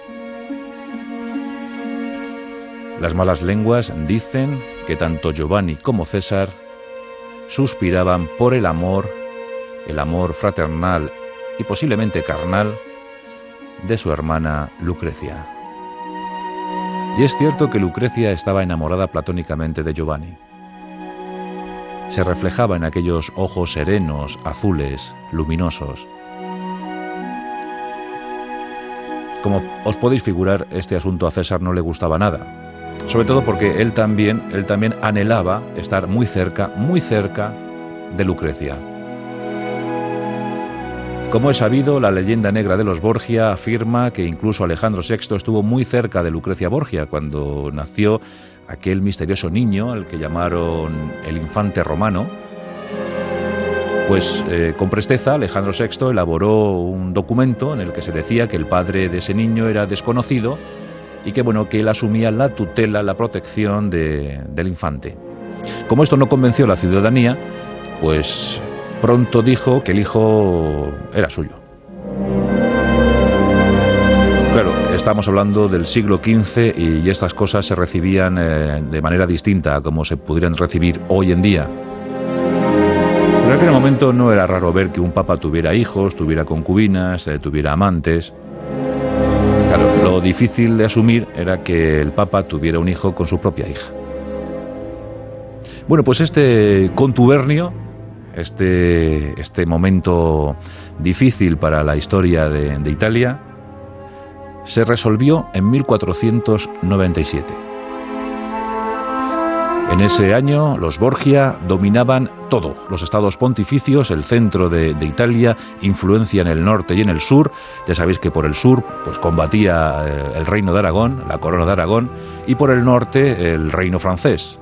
Las malas lenguas dicen que tanto Giovanni como César suspiraban por el amor, el amor fraternal y posiblemente carnal de su hermana Lucrecia. Y es cierto que Lucrecia estaba enamorada platónicamente de Giovanni. Se reflejaba en aquellos ojos serenos, azules, luminosos. Como os podéis figurar, este asunto a César no le gustaba nada. Sobre todo porque él también, él también anhelaba estar muy cerca, muy cerca de Lucrecia. Como es sabido, la leyenda negra de los Borgia afirma que incluso Alejandro sexto estuvo muy cerca de Lucrecia Borgia cuando nació aquel misterioso niño al que llamaron el infante romano. Pues eh, con presteza Alejandro sexto elaboró un documento en el que se decía que el padre de ese niño era desconocido y que, bueno, que él asumía la tutela, la protección de, del infante. Como esto no convenció a la ciudadanía, pues pronto dijo que el hijo era suyo. Claro, estamos hablando del siglo quince y estas cosas se recibían eh, de manera distinta a como se pudieran recibir hoy en día. Pero en aquel momento no era raro ver que un papa tuviera hijos, tuviera concubinas, eh, tuviera amantes. Claro, lo difícil de asumir era que el Papa tuviera un hijo con su propia hija. Bueno, pues este contubernio, este, este momento difícil para la historia de, de Italia, se resolvió en mil cuatrocientos noventa y siete. En ese año, los Borgia dominaban todo. Los estados pontificios, el centro de, de Italia, influencia en el norte y en el sur. Ya sabéis que por el sur pues, combatía el reino de Aragón, la corona de Aragón, y por el norte el reino francés.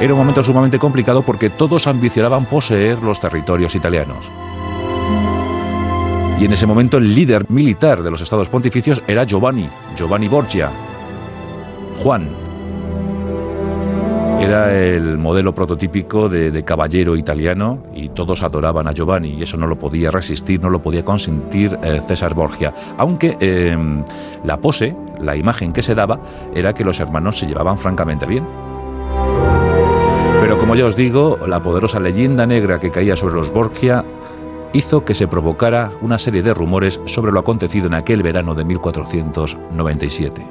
Era un momento sumamente complicado porque todos ambicionaban poseer los territorios italianos. Y en ese momento el líder militar de los estados pontificios era Giovanni, Giovanni Borgia, Juan. Era el modelo prototípico de, de caballero italiano y todos adoraban a Giovanni y eso no lo podía resistir, no lo podía consentir eh, César Borgia. Aunque eh, la pose, la imagen que se daba, era que los hermanos se llevaban francamente bien. Pero como ya os digo, la poderosa leyenda negra que caía sobre los Borgia hizo que se provocara una serie de rumores sobre lo acontecido en aquel verano de mil cuatrocientos noventa y siete.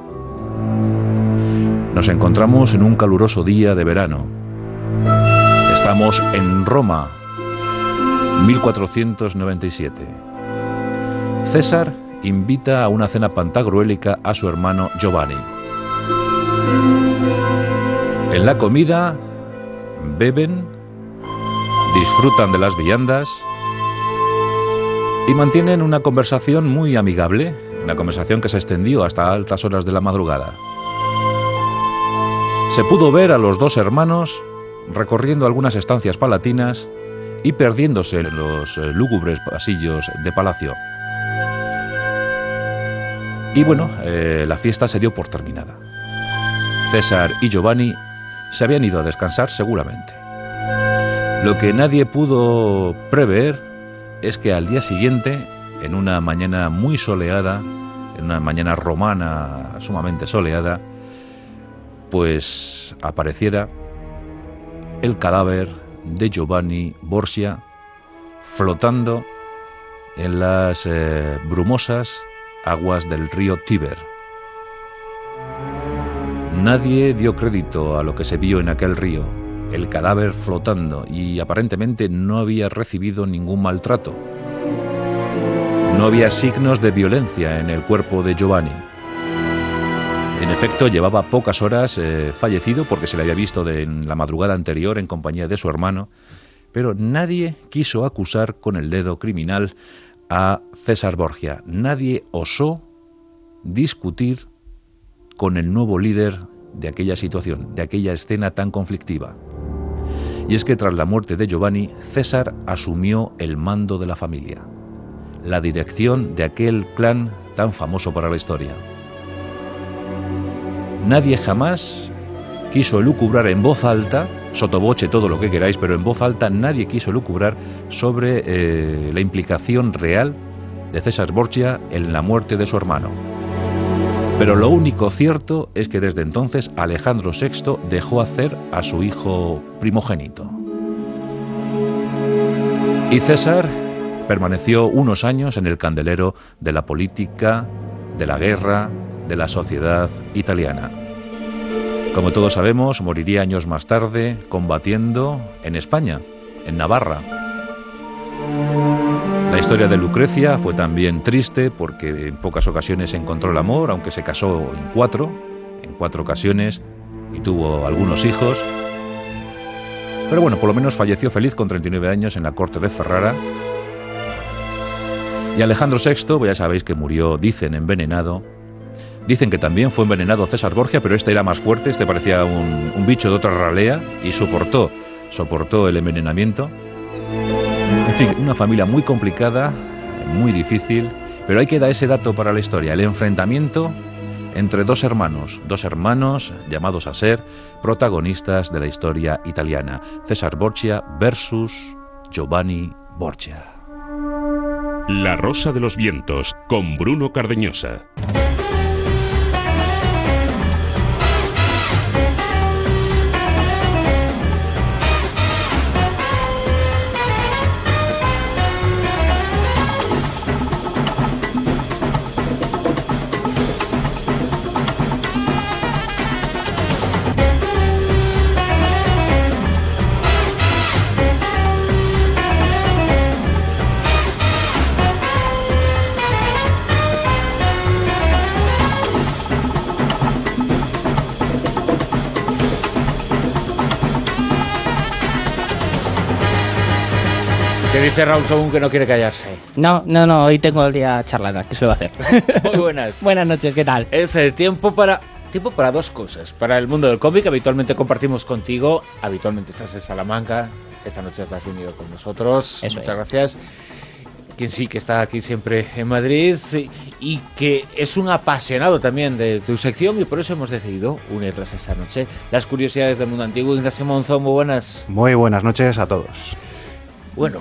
Nos encontramos en un caluroso día de verano. Estamos en Roma, mil cuatrocientos noventa y siete. César invita a una cena pantagruélica a su hermano Giovanni. En la comida beben, disfrutan de las viandas y mantienen una conversación muy amigable, una conversación que se extendió hasta altas horas de la madrugada. Se pudo ver a los dos hermanos recorriendo algunas estancias palatinas y perdiéndose en los lúgubres pasillos de palacio. Y bueno, eh, la fiesta se dio por terminada. César y Giovanni se habían ido a descansar seguramente. Lo que nadie pudo prever es que al día siguiente, en una mañana muy soleada, en una mañana romana sumamente soleada, pues apareciera el cadáver de Giovanni Borgia flotando en las eh, brumosas aguas del río Tíber. Nadie dio crédito a lo que se vio en aquel río, el cadáver flotando, y aparentemente no había recibido ningún maltrato. No había signos de violencia en el cuerpo de Giovanni. En efecto, llevaba pocas horas eh, fallecido porque se le había visto de, en la madrugada anterior en compañía de su hermano, pero nadie quiso acusar con el dedo criminal a César Borgia. Nadie osó discutir con el nuevo líder de aquella situación, de aquella escena tan conflictiva. Y es que tras la muerte de Giovanni, César asumió el mando de la familia, la dirección de aquel clan tan famoso para la historia. Nadie jamás quiso elucubrar en voz alta, sotoboche todo lo que queráis, pero en voz alta nadie quiso elucubrar sobre eh, la implicación real de César Borgia en la muerte de su hermano. Pero lo único cierto es que desde entonces Alejandro sexto dejó hacer a su hijo primogénito. Y César permaneció unos años en el candelero de la política, de la guerra, de la sociedad italiana. Como todos sabemos, moriría años más tarde combatiendo en España, en Navarra. La historia de Lucrecia fue también triste porque en pocas ocasiones encontró el amor, aunque se casó en cuatro, en cuatro ocasiones y tuvo algunos hijos. Pero bueno, por lo menos falleció feliz con treinta y nueve años en la corte de Ferrara. Y Alejandro sexto, pues ya sabéis que murió, dicen, envenenado. Dicen que también fue envenenado César Borgia, pero este era más fuerte, este parecía un, un bicho de otra ralea y soportó, soportó el envenenamiento. En fin, una familia muy complicada, muy difícil, pero ahí queda ese dato para la historia, el enfrentamiento entre dos hermanos, dos hermanos llamados a ser protagonistas de la historia italiana. César Borgia versus Giovanni Borgia. La Rosa de los Vientos, con Bruno Cardeñosa. dice Raúl Según que no quiere callarse. No, no, no, hoy tengo el día charlana, que se lo va a hacer. Muy buenas. Buenas noches, ¿qué tal? Es el tiempo para... Tiempo para dos cosas. Para el mundo del cómic, habitualmente compartimos contigo. Habitualmente estás en Salamanca. Esta noche has venido con nosotros. Eso Muchas es. gracias. Quien sí que está aquí siempre en Madrid y que es un apasionado también de tu sección, y por eso hemos decidido unirlas esta noche. Las curiosidades del mundo antiguo. Ignacio Monzón, muy buenas. Muy buenas noches a todos. Bueno,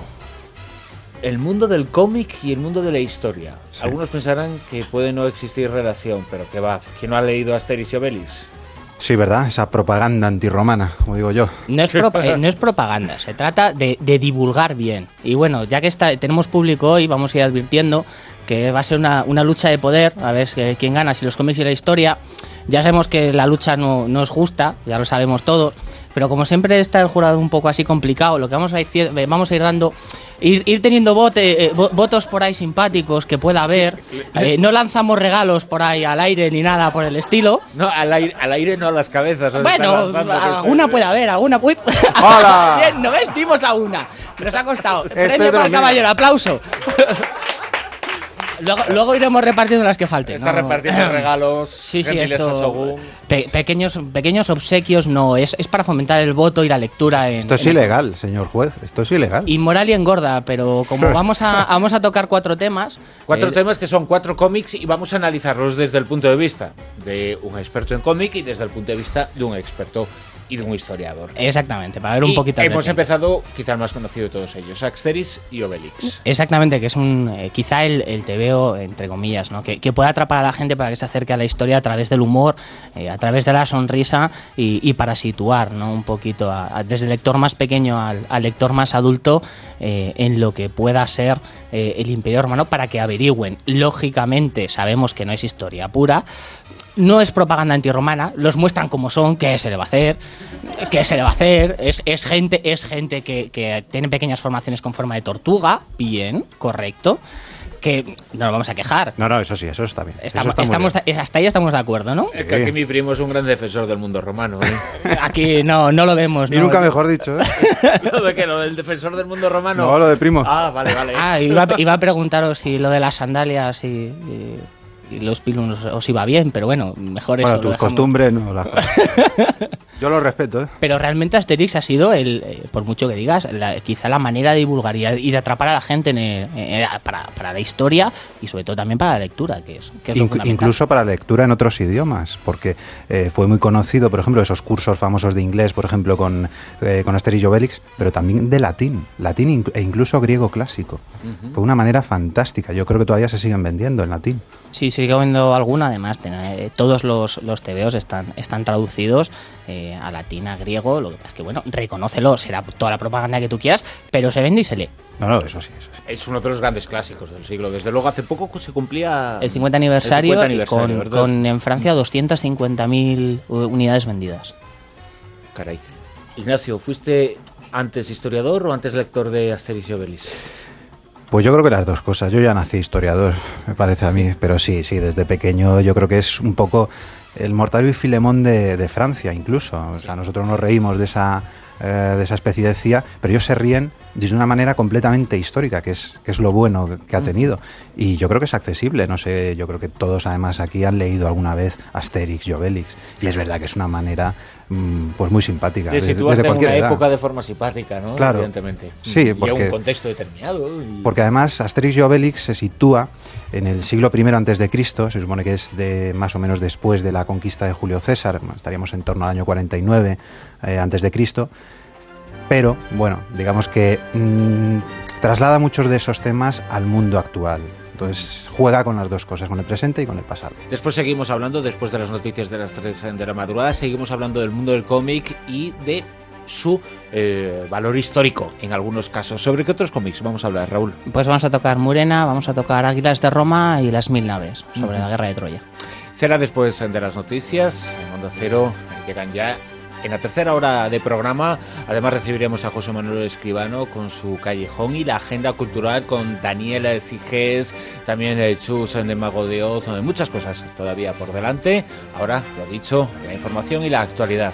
el mundo del cómic y el mundo de la historia. Sí. Algunos pensarán que puede no existir relación, pero que va, ¿quién no ha leído Asterix y Obelix? Sí, ¿verdad? Esa propaganda antirromana, como digo yo. No es, pro- eh, no es propaganda, se trata de, de divulgar bien. Y bueno, ya que está, tenemos público hoy, vamos a ir advirtiendo que va a ser una, una lucha de poder, a ver eh, quién gana, si los cómics y la historia. Ya sabemos que la lucha no, no es justa, ya lo sabemos todos, pero como siempre está el jurado un poco así complicado, lo que vamos a ir, vamos a ir dando... Ir, ir teniendo vote, eh, votos por ahí simpáticos que pueda haber. Eh, no lanzamos regalos por ahí al aire ni nada por el estilo. No, al aire, al aire no a las cabezas. Bueno, alguna puede haber, alguna. Uy. ¡Hola! Bien, no vestimos a una. Nos ha costado. Este Premio para el caballero, aplauso. Luego, luego iremos repartiendo las que falten. Está ¿no? repartiendo regalos, sí, sí, esto, pe- pequeños, pequeños obsequios, no, es, es para fomentar el voto y la lectura. En, esto es en ilegal, el... señor juez, esto es ilegal. Inmoral y engorda, pero como vamos a, vamos a tocar cuatro temas... Cuatro eh, temas que son cuatro cómics y vamos a analizarlos desde el punto de vista de un experto en cómic y desde el punto de vista de un experto y de un historiador. Exactamente, para ver un y poquito... Hemos empezado, quizá el más conocido de todos ellos, Asterix y Obelix. Exactamente, que es un eh, quizá el, el tebeo, entre comillas, ¿no? Que, que pueda atrapar a la gente para que se acerque a la historia a través del humor, eh, a través de la sonrisa y, y para situar, ¿no? Un poquito, a, a, desde el lector más pequeño al, al lector más adulto, eh, en lo que pueda ser eh, el Imperio Romano, para que averigüen. Lógicamente sabemos que no es historia pura, no es propaganda antirromana, los muestran como son, qué se le va a hacer, qué se le va a hacer, es, es gente, es gente que, que tiene pequeñas formaciones con forma de tortuga, bien, correcto, que no nos vamos a quejar. No, no, eso sí, eso está bien. Estamos, eso está estamos bien. Hasta ahí estamos de acuerdo, ¿no? Es que aquí mi primo es un gran defensor del mundo romano, ¿eh? Aquí no, no lo vemos. Y no, nunca no. mejor dicho, ¿eh? ¿Lo de qué? ¿Lo del defensor del mundo romano? No, lo de primo. Ah, vale, vale. Ah, iba, iba a preguntaros si lo de las sandalias y... y... los pilunos os iba bien, pero bueno, mejor bueno, eso. Bueno, tus costumbres no las... Yo lo respeto, ¿eh? Pero realmente Asterix ha sido, el eh, por mucho que digas, la, quizá la manera de divulgar y, y de atrapar a la gente en el, eh, para, para la historia y sobre todo también para la lectura, que es, que es Inc- lo fundamental. Incluso para la lectura en otros idiomas, porque eh, fue muy conocido, por ejemplo, esos cursos famosos de inglés, por ejemplo, con, eh, con Asterix y Obelix, pero también de latín, latín inc- e incluso griego clásico. Uh-huh. Fue una manera fantástica. Yo creo que todavía se siguen vendiendo en latín. Sí, sí. Sigo viendo alguna, además, eh, todos los, los tebeos están, están traducidos eh, a latín, a griego, lo que pasa es que, bueno, reconócelo, será toda la propaganda que tú quieras, pero se vende y se lee. No, no, eso sí, eso sí. Es uno de los grandes clásicos del siglo. Desde luego, hace poco se cumplía... El cincuenta aniversario, el cincuenta aniversario con, con, en Francia, doscientas cincuenta mil unidades vendidas. Caray. Ignacio, ¿fuiste antes historiador o antes lector de Asterix y Obelix? Pues yo creo que las dos cosas. Yo ya nací historiador, me parece a mí, pero sí, sí, desde pequeño yo creo que es un poco el Mortadelo y Filemón de, de Francia, incluso. O sea, nosotros nos reímos de esa, eh, de esa especiecía, pero ellos se ríen de una manera completamente histórica, que es, que es lo bueno que ha tenido. Y yo creo que es accesible, no sé, yo creo que todos además aquí han leído alguna vez Asterix y Obelix, y es verdad que es una manera... pues muy simpática. Te situaste en una época de forma simpática, ¿no? Claro. Evidentemente. Sí, porque... Y a un contexto determinado. Y... Porque además Asterix y Obelix se sitúa en el siglo primero antes de Cristo, se supone que es de más o menos después de la conquista de Julio César, estaríamos en torno al año cuarenta y nueve eh, antes de Cristo, pero, bueno, digamos que mmm, traslada muchos de esos temas al mundo actual. Entonces juega con las dos cosas, con el presente y con el pasado. Después seguimos hablando, después de las noticias de las tres de la madrugada, seguimos hablando del mundo del cómic y de su eh, valor histórico en algunos casos. ¿Sobre qué otros cómics vamos a hablar, Raúl? Pues vamos a tocar Murena, vamos a tocar Águilas de Roma y Las Mil Naves, sobre uh-huh. la Guerra de Troya. Será después de las noticias, en Onda Cero, llegan ya... En la tercera hora de programa, además recibiremos a José Manuel Escribano con su Callejón y la Agenda Cultural con Daniela Sigés, también el Chus en el Mago de Oz, muchas cosas todavía por delante. Ahora, lo dicho, la información y la actualidad.